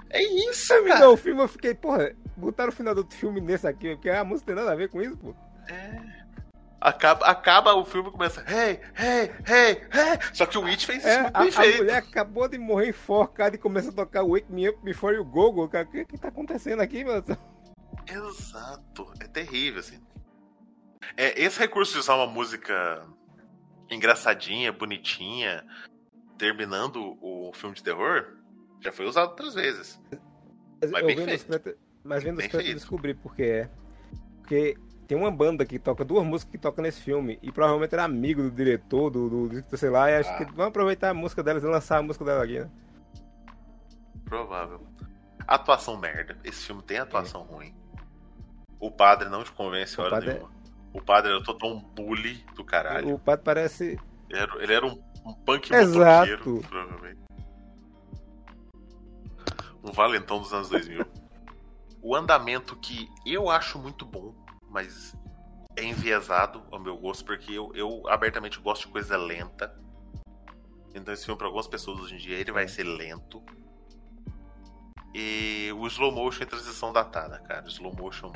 É isso, cara. Não, o filme eu fiquei, porra, botaram o final do filme nesse aqui, porque a música tem nada a ver com isso, pô. É. Acaba o filme e começa, hey, hey, hey, hey. Só que o It fez isso muito bem feito. A mulher acabou de morrer enforcada e começa a tocar Wake Me Up Before You Go. O que tá acontecendo aqui, meu? Exato. É terrível, assim. Esse recurso de usar uma música engraçadinha, bonitinha, terminando o filme de terror, já foi usado 3 vezes. Mas bem feito. Mas vendo os créditos eu descobri porque é. Porque tem uma banda que toca, 2 músicas que tocam nesse filme, e provavelmente era amigo do diretor, do sei lá, e acho que vão aproveitar a música delas e lançar a música dela aqui, né? Provável. Atuação merda. Esse filme tem atuação ruim. O padre não te convence hora nenhuma. O padre era todo um bully do caralho. O padre parece... Ele era um punk motoqueiro, provavelmente. Um valentão dos anos 2000. O andamento que eu acho muito bom, mas é enviesado ao meu gosto, porque eu abertamente gosto de coisa lenta. Então esse filme, para algumas pessoas hoje em dia, ele vai ser lento. E o slow motion é transição datada, cara. O slow motion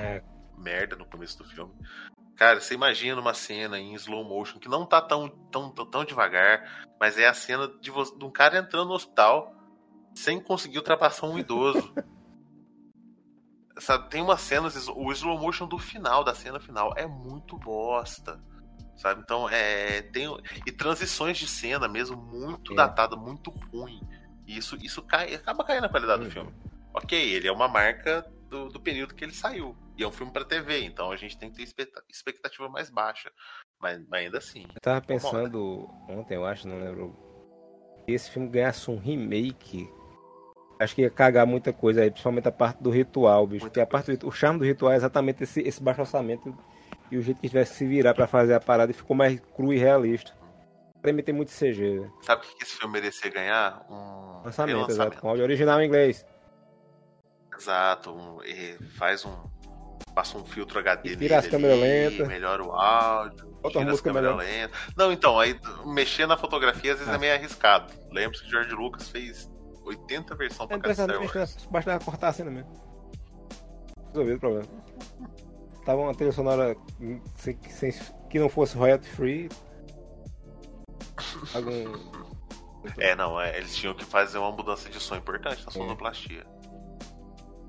merda no começo do filme. Cara, você imagina uma cena em slow motion que não tá tão devagar, mas é a cena de um cara entrando no hospital sem conseguir ultrapassar um idoso. Sabe, tem umas cenas, o slow motion da cena final, é muito bosta. Sabe, então e transições de cena mesmo, muito datada, muito ruim. E isso acaba caindo na qualidade do filme. Ok, ele é uma marca do período que ele saiu. E é um filme pra TV, então a gente tem que ter expectativa mais baixa. Mas ainda assim... Eu tava pensando ontem, eu acho, não lembro. Esse filme ganhasse um remake. acho que ia cagar muita coisa aí, principalmente a parte do ritual, bicho. Porque a parte do, o charme do ritual é exatamente esse baixo orçamento e o jeito que tivesse que se virar pra fazer a parada e ficou mais cru e realista. Pra mim tem muito CG. Né? Sabe o que esse filme merecia ganhar? Um lançamento, exato. Com áudio original em inglês. Exato. Passa um filtro HD nele, as câmeras lentas, melhora o áudio, tira as câmeras lentas. Não, então, aí mexer na fotografia às vezes é meio arriscado. Lembra-se que George Lucas fez 80 versões pra cada Star Wars. Bastava cortar a cena mesmo. Resolvido o problema. Tava uma trilha sonora que não fosse royalty free. Eles tinham que fazer uma mudança de som importante na sonoplastia.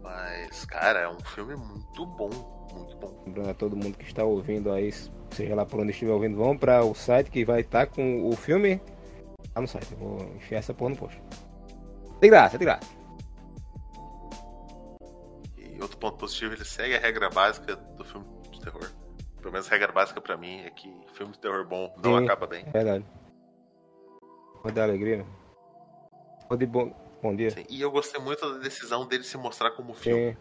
Mas, cara, é um filme muito bom, muito bom. Lembrando a todo mundo que está ouvindo aí, seja lá por onde estiver ouvindo, vão para o site que vai estar com o filme. Tá no site, eu vou enfiar essa porra no post. Tem graça. E outro ponto positivo, ele segue a regra básica do filme de terror. Pelo menos a regra básica pra mim é que filme de terror bom não acaba bem. É verdade. Vou dar alegria. Vou de bom... Bom dia. Sim, e eu gostei muito da decisão dele se mostrar como filme.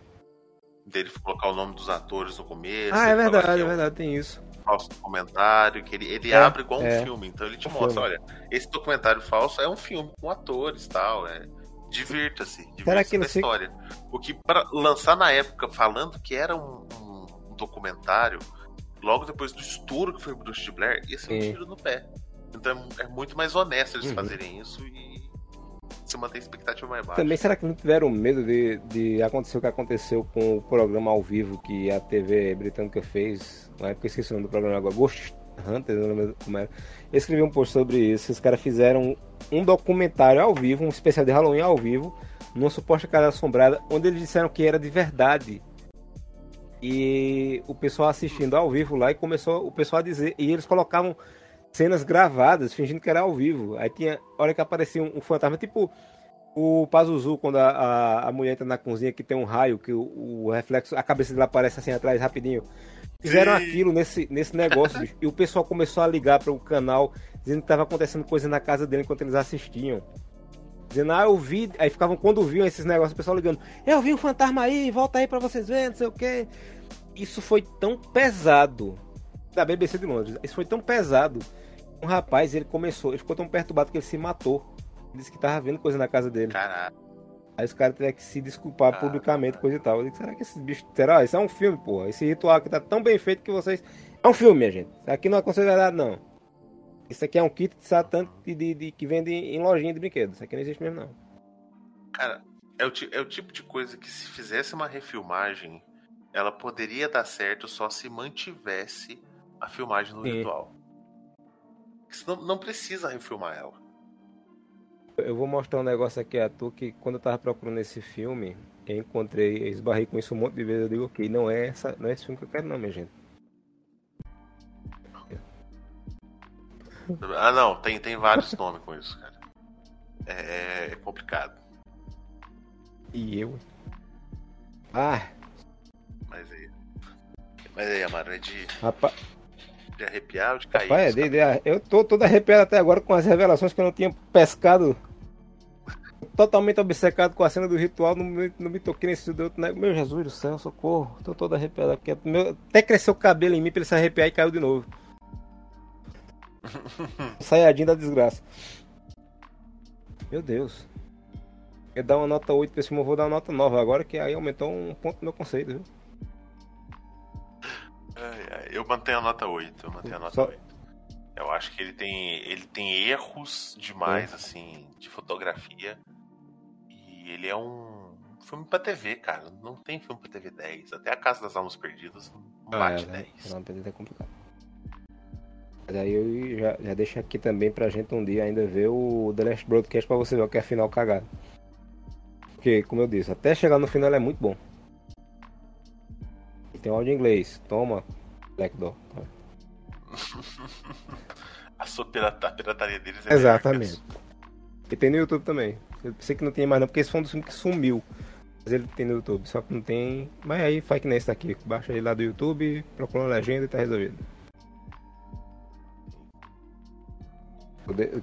Dele colocar o nome dos atores no começo. Ah, é verdade, tem isso. Falso documentário, que ele abre igual um filme. Então ele te mostra, filme. Olha, esse documentário falso é um filme com atores e tal. Divirta-se da história. O que pra lançar na época falando que era um documentário, logo depois do estouro que foi o Bruce de Blair, ia ser um tiro no pé. Então é muito mais honesto eles fazerem isso e se manter a expectativa mais baixa. Também será que não tiveram medo de acontecer o que aconteceu com o programa ao vivo que a TV britânica fez? Na época eu esqueci o nome do programa agora, Ghost Hunter, não lembro como era. Eu escrevi um post sobre isso, que os caras fizeram um documentário ao vivo, um especial de Halloween ao vivo, numa suposta casa assombrada, onde eles disseram que era de verdade. E o pessoal assistindo ao vivo lá e começou o pessoal a dizer, e eles colocavam cenas gravadas, fingindo que era ao vivo. Aí tinha hora que aparecia um fantasma, tipo o Pazuzu, quando a mulher entra na cozinha, que tem um raio, que o reflexo, a cabeça dela aparece assim atrás rapidinho. Fizeram aquilo nesse negócio, bicho, e o pessoal começou a ligar para o canal, dizendo que tava acontecendo coisa na casa dele enquanto eles assistiam. Dizendo, eu vi, aí ficavam, quando viam esses negócios, o pessoal ligando, eu vi um fantasma aí, volta aí para vocês verem, não sei o quê. Isso foi tão pesado, da BBC de Londres, isso foi tão pesado. Um rapaz, ele ficou tão perturbado que ele se matou. Ele disse que tava vendo coisa na casa dele. Caralho. Aí os caras tiveram que se desculpar publicamente, coisa e tal. Eu disse, será que esses bichos... Será? Isso é um filme, porra. Esse ritual aqui tá tão bem feito que vocês... É um filme, minha gente. Isso aqui não é considerado, não. Isso aqui é um kit de satã que vende em lojinha de brinquedos. Isso aqui não existe mesmo, não. Cara, é o tipo de coisa que se fizesse uma refilmagem, ela poderia dar certo só se mantivesse a filmagem do ritual. Não precisa refilmar ela. Eu vou mostrar um negócio aqui à toa que quando eu tava procurando esse filme, eu esbarrei com isso um monte de vezes. Eu digo, ok, não é esse filme que eu quero, não, minha gente. Ah, não, tem vários nomes com isso, cara. É complicado. E eu? Ah! Mas aí, Amaro, é de... Rapaz... de arrepiar ou de cair? Rapaz, eu tô todo arrepiado até agora com as revelações que eu não tinha pescado. Totalmente obcecado com a cena do ritual, não me toquei nesse outro negócio. Meu Jesus do céu, socorro. Tô todo arrepiado aqui. Até cresceu o cabelo em mim pra ele se arrepiar e caiu de novo. Saiadinho da desgraça. Meu Deus. Eu dar uma nota 8 pra esse filme, eu vou dar uma nota 9 agora, que aí aumentou um ponto do meu conceito, viu? Eu mantenho a nota 8, Eu acho que ele tem erros demais, assim, de fotografia. E ele é um filme pra TV, cara. Não tem filme pra TV 10. Até a Casa das Almas Perdidas não bate 10. Não, é complicado. Mas aí eu já deixo aqui também pra gente um dia ainda ver o The Last Broadcast pra você ver o que é final cagado. Porque, como eu disse, até chegar no final é muito bom. Tem áudio em inglês. Toma, Black Door. A pirataria deles é... Exatamente. E tem no YouTube também. Eu pensei que não tinha mais não, porque esse foi um dos filmes que sumiu. Mas ele tem no YouTube, só que não tem... Mas aí faz que nem esse daqui. Baixa ele lá do YouTube, procura uma legenda e tá resolvido.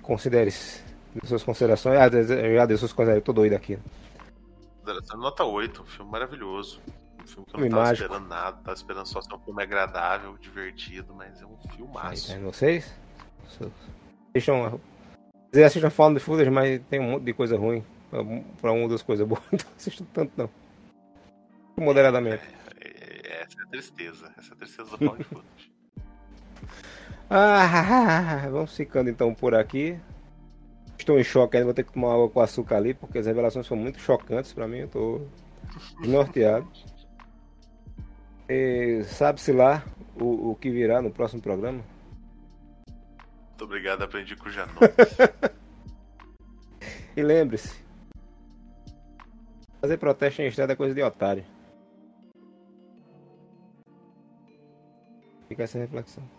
Considere-se. Suas considerações. Ah, eu já dei suas considerações. Eu tô doido aqui. consideração. Nota 8, um filme maravilhoso. Um filme que eu não tava esperando nada, tava esperando só ser um filme agradável, divertido, mas é um filmaço. Aí, vocês? Vocês assistem falando de Fudas, mas tem um monte de coisa ruim pra uma das coisas boas, então não assistam tanto não. Moderadamente. Essa é a tristeza. Essa é a tristeza do Paulo de Fudas. Vamos ficando então por aqui. Estou em choque ainda, vou ter que tomar água com açúcar ali, porque as revelações são muito chocantes pra mim, eu tô desnorteado. E sabe-se lá o que virá no próximo programa? Muito obrigado, aprendi com o Janot. E lembre-se, fazer protesto em estrada é coisa de otário. Fica essa reflexão.